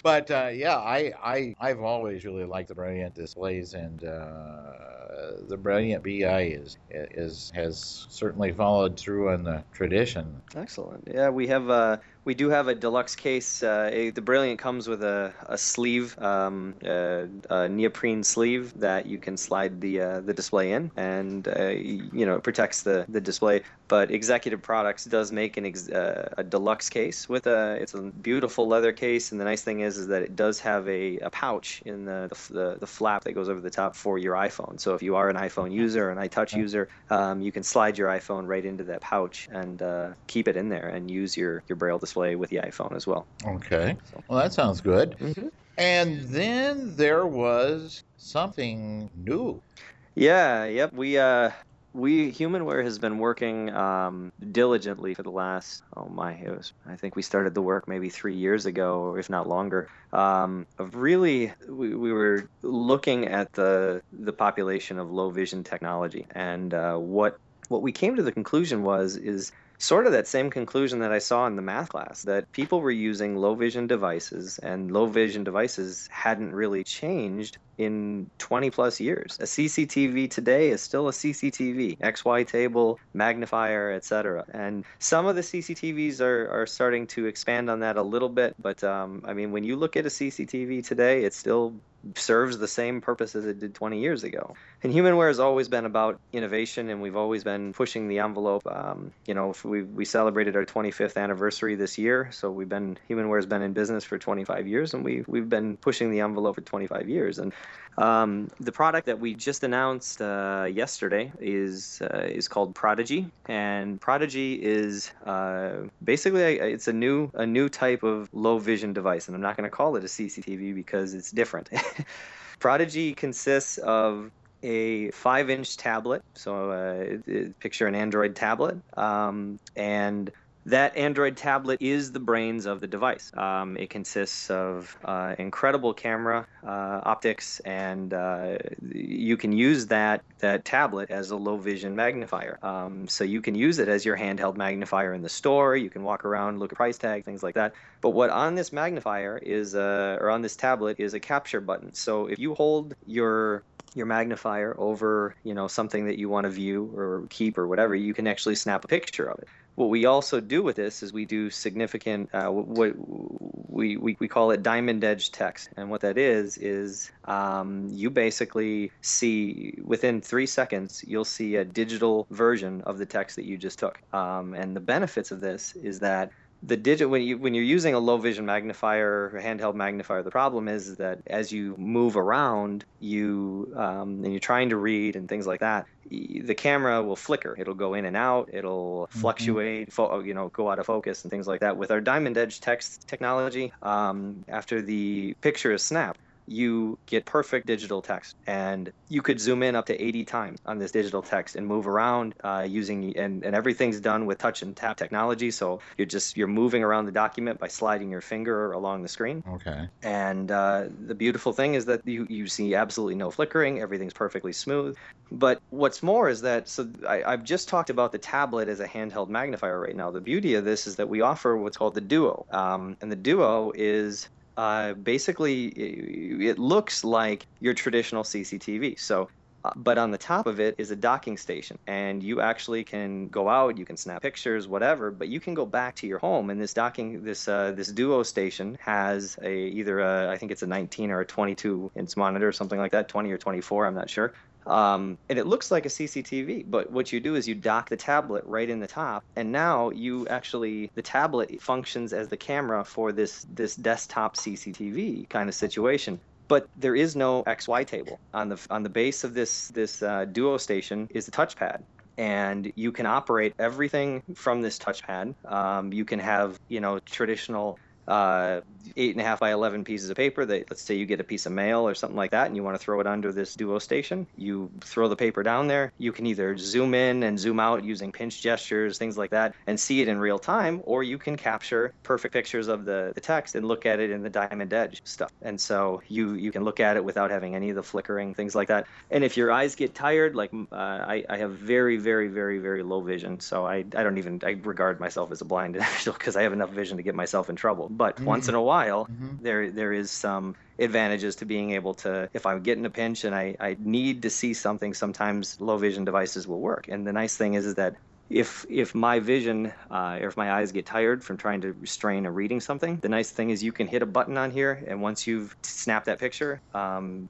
But uh, yeah, I, I, I've always really liked the Brailliant displays, and uh, the Brailliant B I is, is, has certainly followed through on the tradition. Excellent. Yeah, we have... Uh... We do have a deluxe case. Uh, a, the Brailliant comes with a, a sleeve, um, a, a neoprene sleeve that you can slide the uh, the display in, and uh, you know it protects the, the display. But Executive Products does make an ex, uh, a deluxe case with a it's a beautiful leather case, and the nice thing is is that it does have a, a pouch in the, the the flap that goes over the top for your iPhone. So if you are an iPhone user, an iTouch user, um, you can slide your iPhone right into that pouch and uh, keep it in there and use your your Braille display with the iPhone as well. Okay. Well, that sounds good. Mm-hmm. And then there was something new. Yeah, yep. We uh we HumanWare has been working um, diligently for the last oh my it was I think we started the work maybe three years ago, or if not longer. Um, of really, we, we were looking at the the population of low vision technology, and uh, what what we came to the conclusion was is sort of that same conclusion that I saw in the math class, that people were using low vision devices, and low vision devices hadn't really changed in twenty plus years. A C C T V today is still a C C T V, X Y table, magnifier, et cetera. And some of the C C T Vs are, are starting to expand on that a little bit, but um, I mean, when you look at a C C T V today, it's still serves the same purpose as it did twenty years ago. And HumanWare has always been about innovation, and we've always been pushing the envelope. Um, you know, we we celebrated our twenty-fifth anniversary this year, so we've been HumanWare's been in business for twenty-five years, and we we've been pushing the envelope for twenty-five years. And um, the product that we just announced uh, yesterday is uh, is called Prodigy, and Prodigy is uh, basically a, it's a new a new type of low vision device, and I'm not going to call it a C C T V because it's different. Prodigy consists of a five-inch tablet, so uh, picture an Android tablet, um, and That Android tablet is the brains of the device. Um, it consists of uh, incredible camera, uh, optics, and uh, you can use that that tablet as a low vision magnifier. Um, so you can use it as your handheld magnifier in the store. You can walk around, look at price tag, things like that. But what on this magnifier is, a, or on this tablet, is a capture button. So if you hold your your magnifier over, you know, something that you want to view or keep or whatever, you can actually snap a picture of it. What we also do with this is we do significant, uh, what we, we, we call it Diamond Edge text. And what that is, is um, you basically see, within three seconds, you'll see a digital version of the text that you just took. Um, and the benefits of this is that The digit when you when you're using a low vision magnifier, or handheld magnifier, the problem is that as you move around, you um, and you're trying to read and things like that, the camera will flicker. It'll go in and out. It'll fluctuate. Fo you know, go out of focus and things like that. With our Diamond Edge text technology, um, after the picture is snapped, you get perfect digital text, and you could zoom in up to eighty times on this digital text and move around uh, using, and, and everything's done with touch and tap technology. So you're just, you're moving around the document by sliding your finger along the screen. Okay. And uh, the beautiful thing is that you, you see absolutely no flickering. Everything's perfectly smooth. But what's more is that, so I, I've just talked about the tablet as a handheld magnifier right now. The beauty of this is that we offer what's called the Duo. Um, and the Duo is, Uh, basically, it, it looks like your traditional C C T V. So, uh, but on the top of it is a docking station, and you actually can go out, you can snap pictures, whatever. But you can go back to your home, and this docking, this uh, this Duo station has a either a, I think it's a nineteen or a twenty-two inch monitor or something like that, twenty or twenty-four, I'm not sure. Um, and it looks like a C C T V, but what you do is you dock the tablet right in the top, and now you actually, the tablet functions as the camera for this, this desktop C C T V kind of situation. But there is no X Y table. On the, on the base of this, this uh, Duo station is the touchpad. And you can operate everything from this touchpad. Um, you can have, you know, traditional Uh, eight and a half by eleven pieces of paper that, let's say you get a piece of mail or something like that, and you want to throw it under this Duo station. You throw the paper down there. You can either zoom in and zoom out using pinch gestures, things like that, and see it in real time, or you can capture perfect pictures of the, the text and look at it in the Diamond Edge stuff. And so you, you can look at it without having any of the flickering, things like that. And if your eyes get tired, like uh, I, I have very, very, very, very low vision, so I, I don't even, I regard myself as a blind individual because I have enough vision to get myself in trouble. But mm-hmm. once in a while, mm-hmm. there there is some advantages to being able to, if I'm getting a pinch and I, I need to see something, sometimes low vision devices will work. And the nice thing is, is that if if my vision uh, or if my eyes get tired from trying to restrain or reading something, the nice thing is you can hit a button on here, and once you've snapped that picture, um,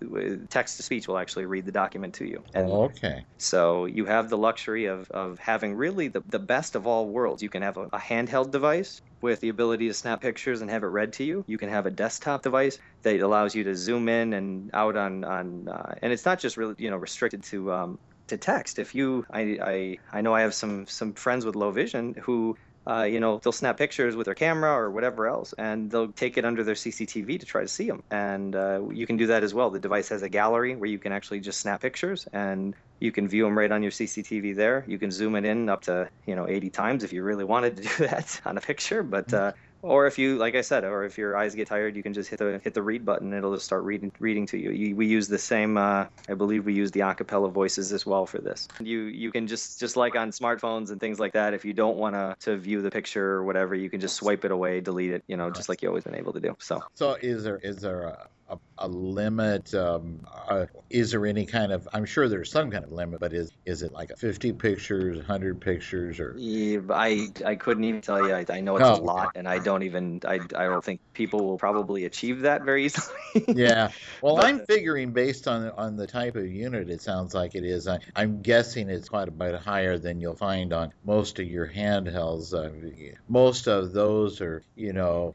text-to-speech will actually read the document to you. And oh, okay. So you have the luxury of, of having really the, the best of all worlds. You can have a, a handheld device with the ability to snap pictures and have it read to you. You can have a desktop device that allows you to zoom in and out on, on uh, and it's not just really, you know, restricted to um, to text. If you, I, I, I know I have some, some friends with low vision who, uh, you know, they'll snap pictures with their camera or whatever else, and they'll take it under their C C T V to try to see them. And uh, you can do that as well. The device has a gallery where you can actually just snap pictures, and you can view them right on your C C T V there. You can zoom it in up to, you know, eighty times if you really wanted to do that on a picture. But, uh, or if you, like I said, or if your eyes get tired, you can just hit the hit the read button, and it'll just start reading reading to you. you we use the same, uh, I believe we use the acapella voices as well for this. You you can just, just like on smartphones and things like that, if you don't want to to view the picture or whatever, you can just swipe it away, delete it, you know, just like you always been able to do. So, so is there is there a... A, a limit? Um, uh, is there any kind of? I'm sure there's some kind of limit, but is is it like fifty pictures, one hundred pictures, or? Yeah, I I couldn't even tell you. I, I know it's oh, a lot, and I don't even. I I don't think people will probably achieve that very easily. Yeah. Well, but, I'm figuring based on on the type of unit, it sounds like it is. I, I'm guessing it's quite a bit higher than you'll find on most of your handhelds. Uh, most of those are, you know,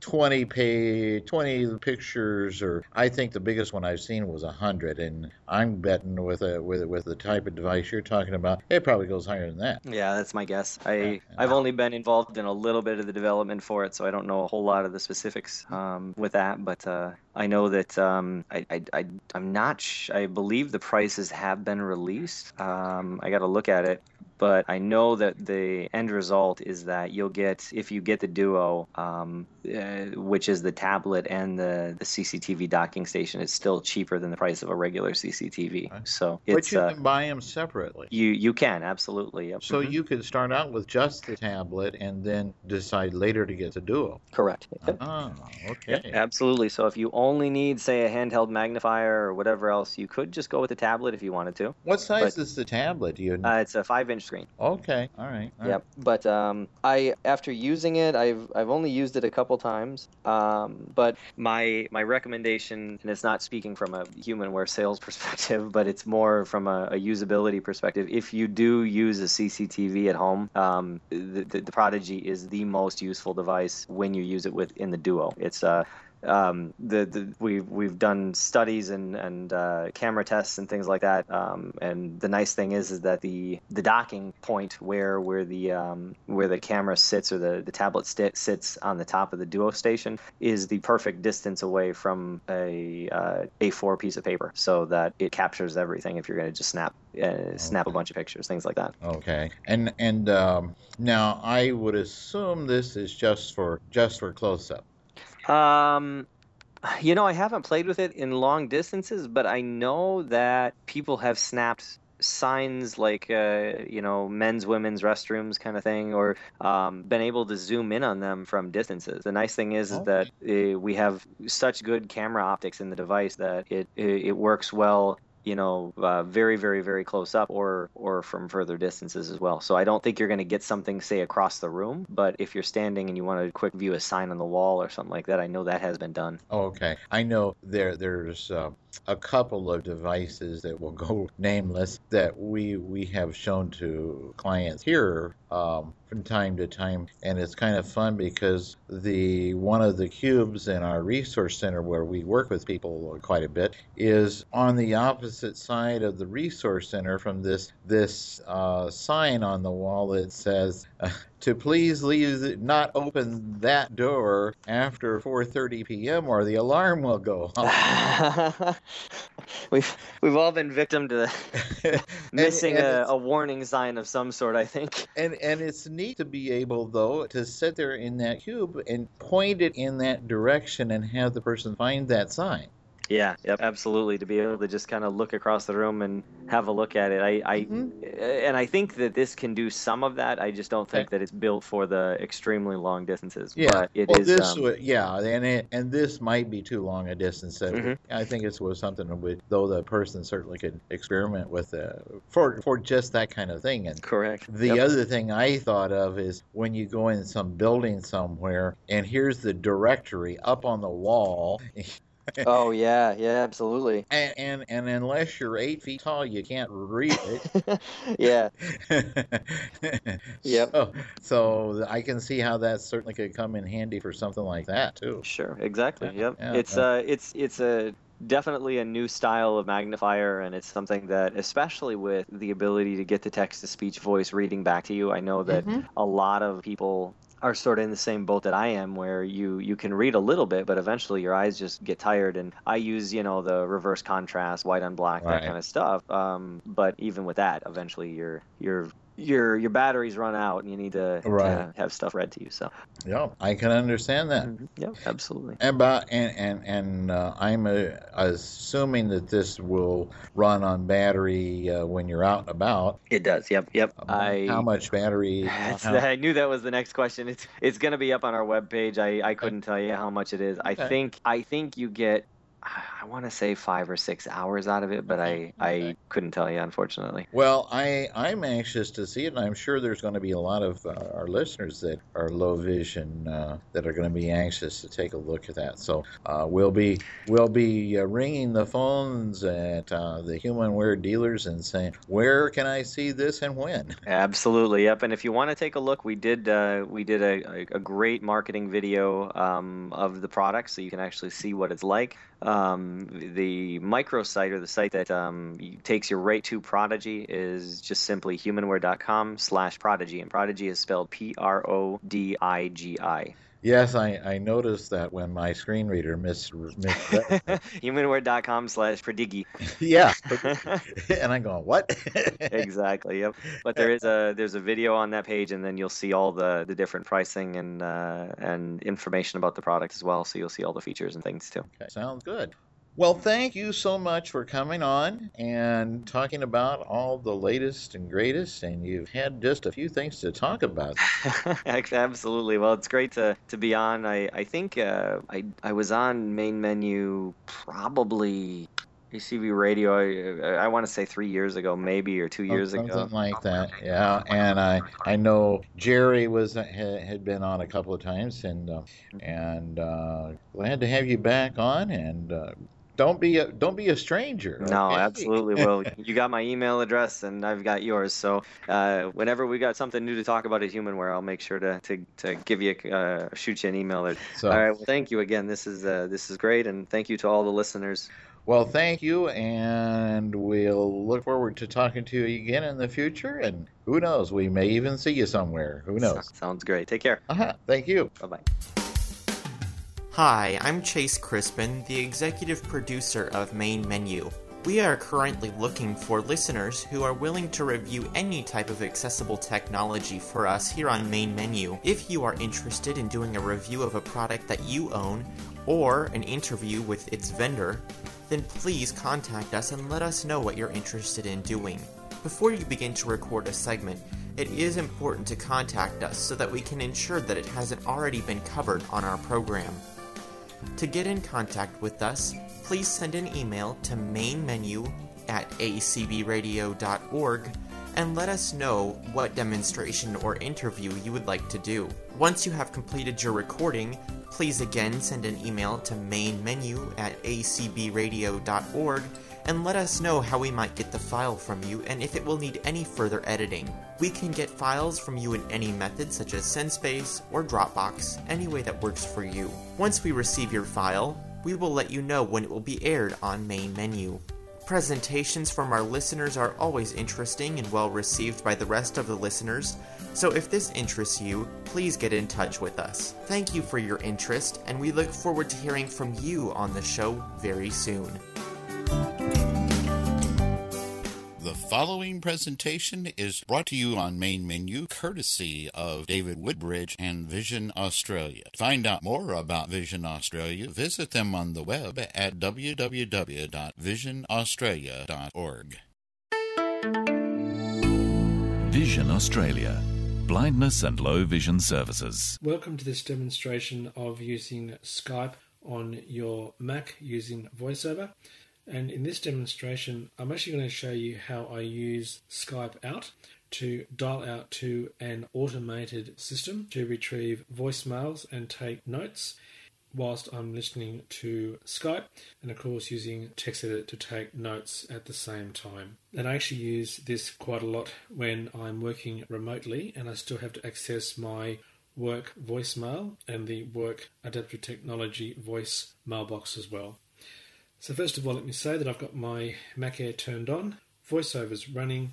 twenty page, twenty pictures. Or I think the biggest one I've seen was one hundred, and I'm betting with a with with the type of device you're talking about, it probably goes higher than that. Yeah, that's my guess. I yeah. I've only been involved in a little bit of the development for it, so I don't know a whole lot of the specifics um, with that, but uh, I know that um, I, I I I'm not sh I believe the prices have been released. Um, I got to look at it. but I know that the end result is that you'll get, if you get the Duo, um, uh, which is the tablet and the, the C C T V docking station, it's still cheaper than the price of a regular C C T V. Right. So it's, but you uh, can buy them separately. You, you can, absolutely. Yep. So mm-hmm. you could start out with just the tablet and then decide later to get the Duo. Correct. Yep. Oh, okay. Yep, absolutely. So if you only need, say, a handheld magnifier or whatever else, you could just go with the tablet if you wanted to. What size but, is the tablet? Do you know? Uh, it's a five-inch screen. Okay. All right. All yep. Right. But um, I, after using it, I've I've only used it a couple times. Um, but my my recommendation, and it's not speaking from a HumanWare sales perspective, but it's more from a, a usability perspective. If you do use a C C T V at home, um, the, the, the Prodigy is the most useful device when you use it with in the Duo. It's uh. Um, the, the, we've, we've done studies and, and uh, camera tests and things like that. Um, and the nice thing is, is that the, the docking point where, where, the, um, where the camera sits or the, the tablet st sits on the top of the Duo station is the perfect distance away from a uh, A four piece of paper so that it captures everything if you're going to just snap. Uh, snap okay. a bunch of pictures, things like that. Okay, and and um, now I would assume this is just for just for close-up. Um, you know, I haven't played with it in long distances, but I know that people have snapped signs like, uh, you know, men's, women's restrooms kind of thing, or um, been able to zoom in on them from distances. The nice thing is, okay. is that uh, we have such good camera optics in the device that it, it, it works well, you know, uh, very, very, very close up or or from further distances as well. So I don't think you're going to get something, say, across the room. But if you're standing and you want to quick view a sign on the wall or something like that, I know that has been done. Oh, okay. I know there there's uh, a couple of devices that will go nameless that we, we have shown to clients here um, from time to time. And it's kind of fun because the one of the cubes in our resource center where we work with people quite a bit is on the opposite side of the resource center from this this uh, sign on the wall that says uh, to please leave the, not open that door after four thirty p m or the alarm will go off. we've we've all been victim to the missing and, and a, a warning sign of some sort, I think. And and it's neat to be able though to sit there in that cube and point it in that direction and have the person find that sign. Yeah, yep, absolutely. To be able to just kind of look across the room and have a look at it. I, I mm-hmm. And I think that this can do some of that. I just don't think okay. that it's built for the extremely long distances. Yeah, but it well, is, this, um, yeah, and, it, and this might be too long a distance. So mm-hmm. I think it was something with, though the person certainly could experiment with uh, for, for just that kind of thing. And Correct. The yep. other thing I thought of is when you go in some building somewhere and here's the directory up on the wall. Oh yeah, yeah, absolutely. And, and and unless you're eight feet tall, you can't read it. yeah. yep. So, so I can see how that certainly could come in handy for something like that too. Sure, exactly. Yeah. Yep. Yeah. It's yeah. uh, it's it's a. definitely a new style of magnifier, and it's something that, especially with the ability to get the text-to-speech voice reading back to you, I know that mm-hmm. a lot of people are sort of in the same boat that I am, where you you can read a little bit, but eventually your eyes just get tired. And I use, you know, the reverse contrast, white on black, right. that kind of stuff. Um, but even with that, eventually you're you're your your batteries run out and you need to right. have stuff read to you. So yeah, I can understand that. Mm-hmm. Yeah, absolutely. And by, and and, and uh, I'm uh, assuming that this will run on battery uh, when you're out and about. It does. Yep. Yep. Um, I, how much battery? How, I knew that was the next question. It's it's going to be up on our webpage. I I couldn't tell you how much it is. Okay. I think I think you get. I want to say five or six hours out of it, but I, I couldn't tell you, unfortunately. Well, I, I'm anxious to see it, and I'm sure there's going to be a lot of uh, our listeners that are low vision uh, that are going to be anxious to take a look at that. So uh, we'll be we'll be uh, ringing the phones at uh, the HumanWare dealers and saying, where can I see this and when? Absolutely, yep. And if you want to take a look, we did uh, we did a, a great marketing video um, of the product, so you can actually see what it's like. Um, the microsite, or the site that um, takes you right to Prodigy, is just simply humanware dot com slash Prodigy, and Prodigy is spelled P R O D I G I. Yes, I, I noticed that when my screen reader mis- misread. Humanware dot com slash Prodigy. Yeah. And I'm going, what? Exactly. Yep. But there is a there's a video on that page, and then you'll see all the, the different pricing and uh, and information about the product as well. So you'll see all the features and things too. Okay. Sounds good. Well, thank you so much for coming on and talking about all the latest and greatest, and you've had just a few things to talk about. Absolutely. Well, it's great to, to be on. I, I think uh, I, I was on Main Menu probably A C V Radio, I, I want to say three years ago, maybe, or two years Something ago. Something like that, yeah. And I, I know Jerry was had been on a couple of times, and uh, and uh, glad to have you back on, and uh, don't be a, don't be a stranger. Okay? No, absolutely. Well, you got my email address, and I've got yours. So uh, whenever we got something new to talk about at HumanWare, I'll make sure to to, to give you a, uh, shoot you an email. There. So, all right. Well, thank you again. This is uh, this is great, and thank you to all the listeners. Well, thank you, and we'll look forward to talking to you again in the future, and who knows, we may even see you somewhere. Who knows? Sounds great. Take care. Uh-huh. Thank you. Bye-bye. Hi, I'm Chase Crispin, the executive producer of Main Menu. We are currently looking for listeners who are willing to review any type of accessible technology for us here on Main Menu. If you are interested in doing a review of a product that you own, or an interview with its vendor, then please contact us and let us know what you're interested in doing. Before you begin to record a segment, it is important to contact us so that we can ensure that it hasn't already been covered on our program. To get in contact with us, please send an email to mainmenu at a c b radio dot org and let us know what demonstration or interview you would like to do. Once you have completed your recording, please again send an email to mainmenu at a c b radio dot org and let us know how we might get the file from you and if it will need any further editing. We can get files from you in any method such as SendSpace or Dropbox, any way that works for you. Once we receive your file, we will let you know when it will be aired on Main Menu. Presentations from our listeners are always interesting and well received by the rest of the listeners, so if this interests you, please get in touch with us. Thank you for your interest, and we look forward to hearing from you on the show very soon. The following presentation is brought to you on Main Menu, courtesy of David Woodbridge and Vision Australia. To find out more about Vision Australia, visit them on the web at w w w dot vision australia dot org. Vision Australia, blindness and low vision services. Welcome to this demonstration of using Skype on your Mac using VoiceOver. And in this demonstration, I'm actually going to show you how I use Skype out to dial out to an automated system to retrieve voicemails and take notes whilst I'm listening to Skype, and of course using TextEdit to take notes at the same time. And I actually use this quite a lot when I'm working remotely and I still have to access my work voicemail and the work adaptive technology voice mailbox as well. So first of all, let me say that I've got my Mac Air turned on, VoiceOver's running,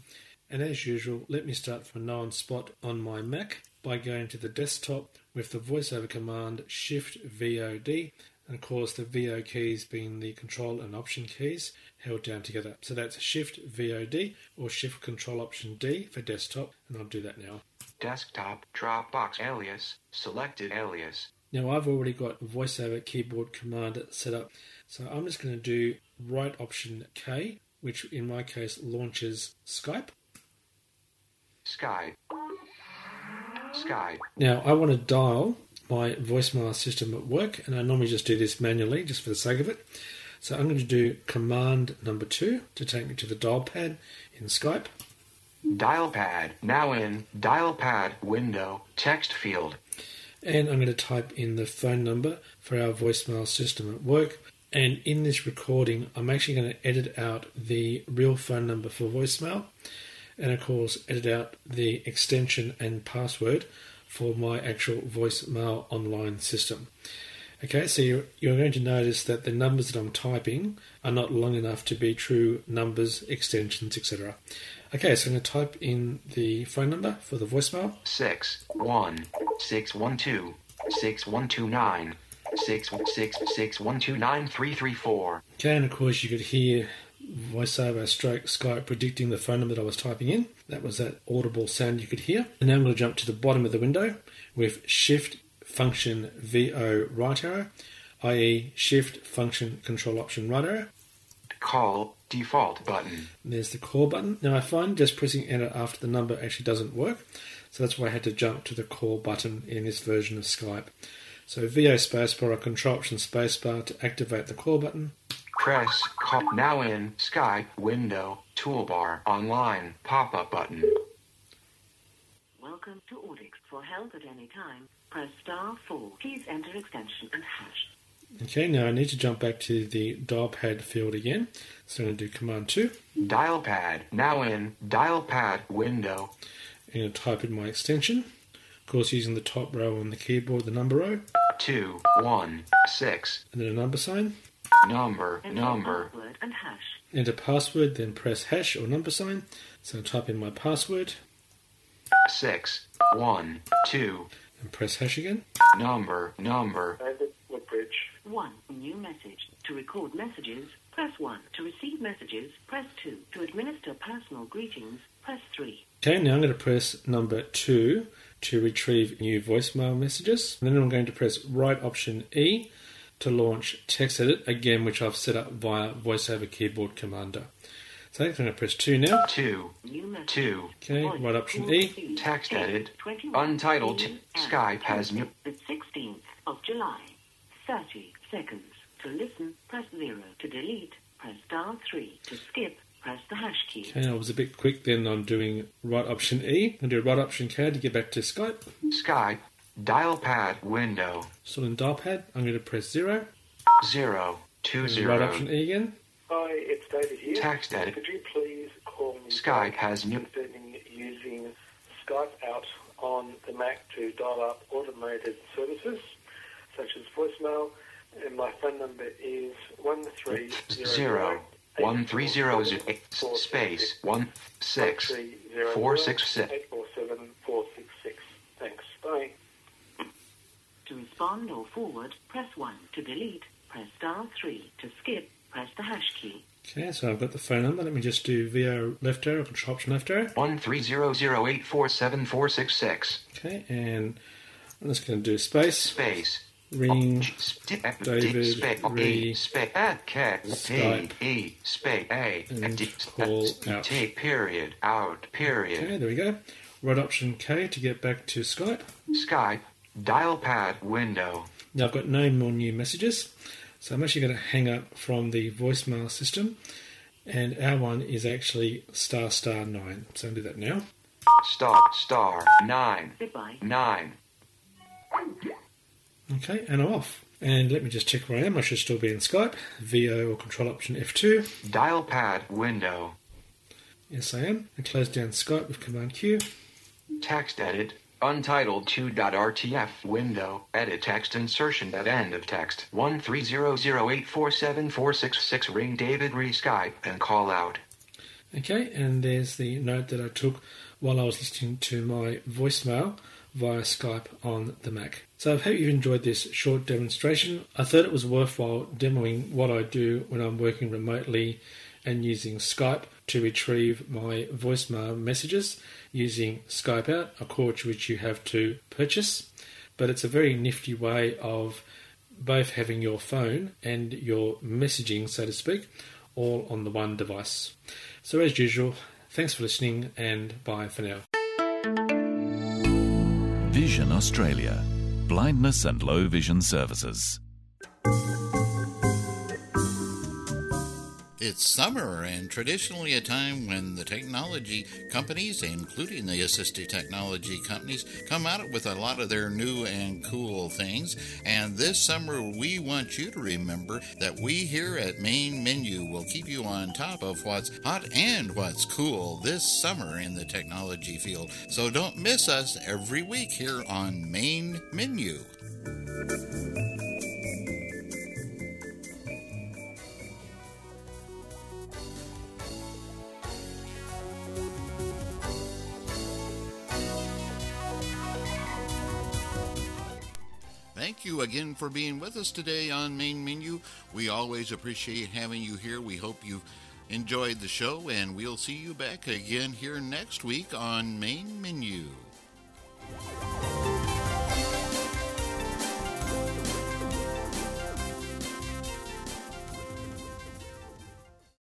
and as usual, let me start from a known spot on my Mac by going to the desktop with the VoiceOver command Shift V O D, and of course the V O keys being the Control and Option keys held down together. So that's Shift V O D or Shift Control Option D for desktop, and I'll do that now. Desktop, Dropbox alias, selected alias. Now I've already got VoiceOver keyboard command set up, so I'm just going to do right option K, which in my case launches Skype. Skype. Skype. Now I want to dial my voicemail system at work, and I normally just do this manually just for the sake of it. So I'm going to do command number two to take me to the dial pad in Skype. Dial pad, now in dial pad window, text field. And I'm going to type in the phone number for our voicemail system at work. And in this recording, I'm actually going to edit out the real phone number for voicemail. And of course, edit out the extension and password for my actual voicemail online system. Okay, so you're, you're going to notice that the numbers that I'm typing are not long enough to be true numbers, extensions, et cetera. Okay, so I'm going to type in the phone number for the voicemail. six one six one two six one two nine six six six one two nine three three four. Okay, and of course you could hear VoiceOver stroke Skype predicting the phone number that I was typing in. That was that audible sound you could hear. And now I'm going to jump to the bottom of the window with Shift Function V O right arrow, that is. Shift Function Control Option right arrow. Call default button. And there's the call button. Now I find just pressing enter after the number actually doesn't work. So that's why I had to jump to the call button in this version of Skype. So V O spacebar or Control Option spacebar to activate the call button. Press call now in Skype window toolbar online pop-up button. Welcome to Audix. For help at any time, press star four. Please enter extension and hash. Okay, now I need to jump back to the dial pad field again. So I'm going to do command two. Dial pad now in dial pad window. I'm going to type in my extension. Of course, using the top row on the keyboard, the number row. Two, one, six. And then a number sign. Number, enter number. Password and hash. Enter password, then press hash or number sign. So I'll type in my password. Six, one, two. And press hash again. Number, number. David Woodbridge. One, new message. To record messages, press one. To receive messages, press two. To administer personal greetings, press three. Okay, now I'm going to press number two to retrieve new voicemail messages. And then I'm going to press right option E to launch text edit again, which I've set up via VoiceOver Keyboard Commander. So I'm going to press two now. Two. Two. Okay, right option E. Text edit. Untitled. Skype has new. The sixteenth of July. Thirty seconds. To listen, press zero. To delete, press star three. To skip, press the hash key. Okay, I was a bit quick then on doing right option E. I'm going to do right option K to get back to Skype. Skype, dial pad window. So in dial pad, I'm going to press zero. Zero, two, zero. Right option E again. Hi, it's David here. Text edit. Could you please call me? Skype has new. Concerning using Skype out on the Mac to dial up automated services, such as voicemail, and my phone number is one three zero zero. One three zero zero space one six four six six eight four seven four six six. Thanks. Bye. To respond or forward, press one. To delete, press star three. To skip, press the hash key. Okay, so I've got the phone number. Let me just do V O left arrow, Control Option left arrow. One three zero zero eight four seven four six six. Okay, and I'm just going to do space. Space. Ring David Re Skype and call out. Period out period. Okay, there we go. Right option K to get back to Skype. Skype dial pad window. Now I've got no more new messages, so I'm actually going to hang up from the voicemail system, and our one is actually star star nine. So I'll do that now. Star star nine. Goodbye. Nine. Okay, and I'm off. And let me just check where I am. I should still be in Skype. V O or Control Option F two. Dial pad window. Yes, I am. And close down Skype with Command Q. Text edit. Untitled two.rtf window. Edit text insertion at end of text. one three zero zero eight four seven four six six. Ring David Re Skype and call out. Okay, and there's the note that I took while I was listening to my voicemail via Skype on the Mac. So I hope you've enjoyed this short demonstration. I thought it was worthwhile demoing what I do when I'm working remotely and using Skype to retrieve my voicemail messages using Skype Out, a course which you have to purchase. But it's a very nifty way of both having your phone and your messaging, so to speak, all on the one device. So as usual, thanks for listening and bye for now. Vision Australia, blindness and low vision services. It's summer, and traditionally a time when the technology companies, including the assistive technology companies, come out with a lot of their new and cool things. And this summer, we want you to remember that we here at Main Menu will keep you on top of what's hot and what's cool this summer in the technology field. So don't miss us every week here on Main Menu. you again for being with us today on Main Menu. We always appreciate having you here. We hope you've enjoyed the show, and we'll see you back again here next week on Main Menu.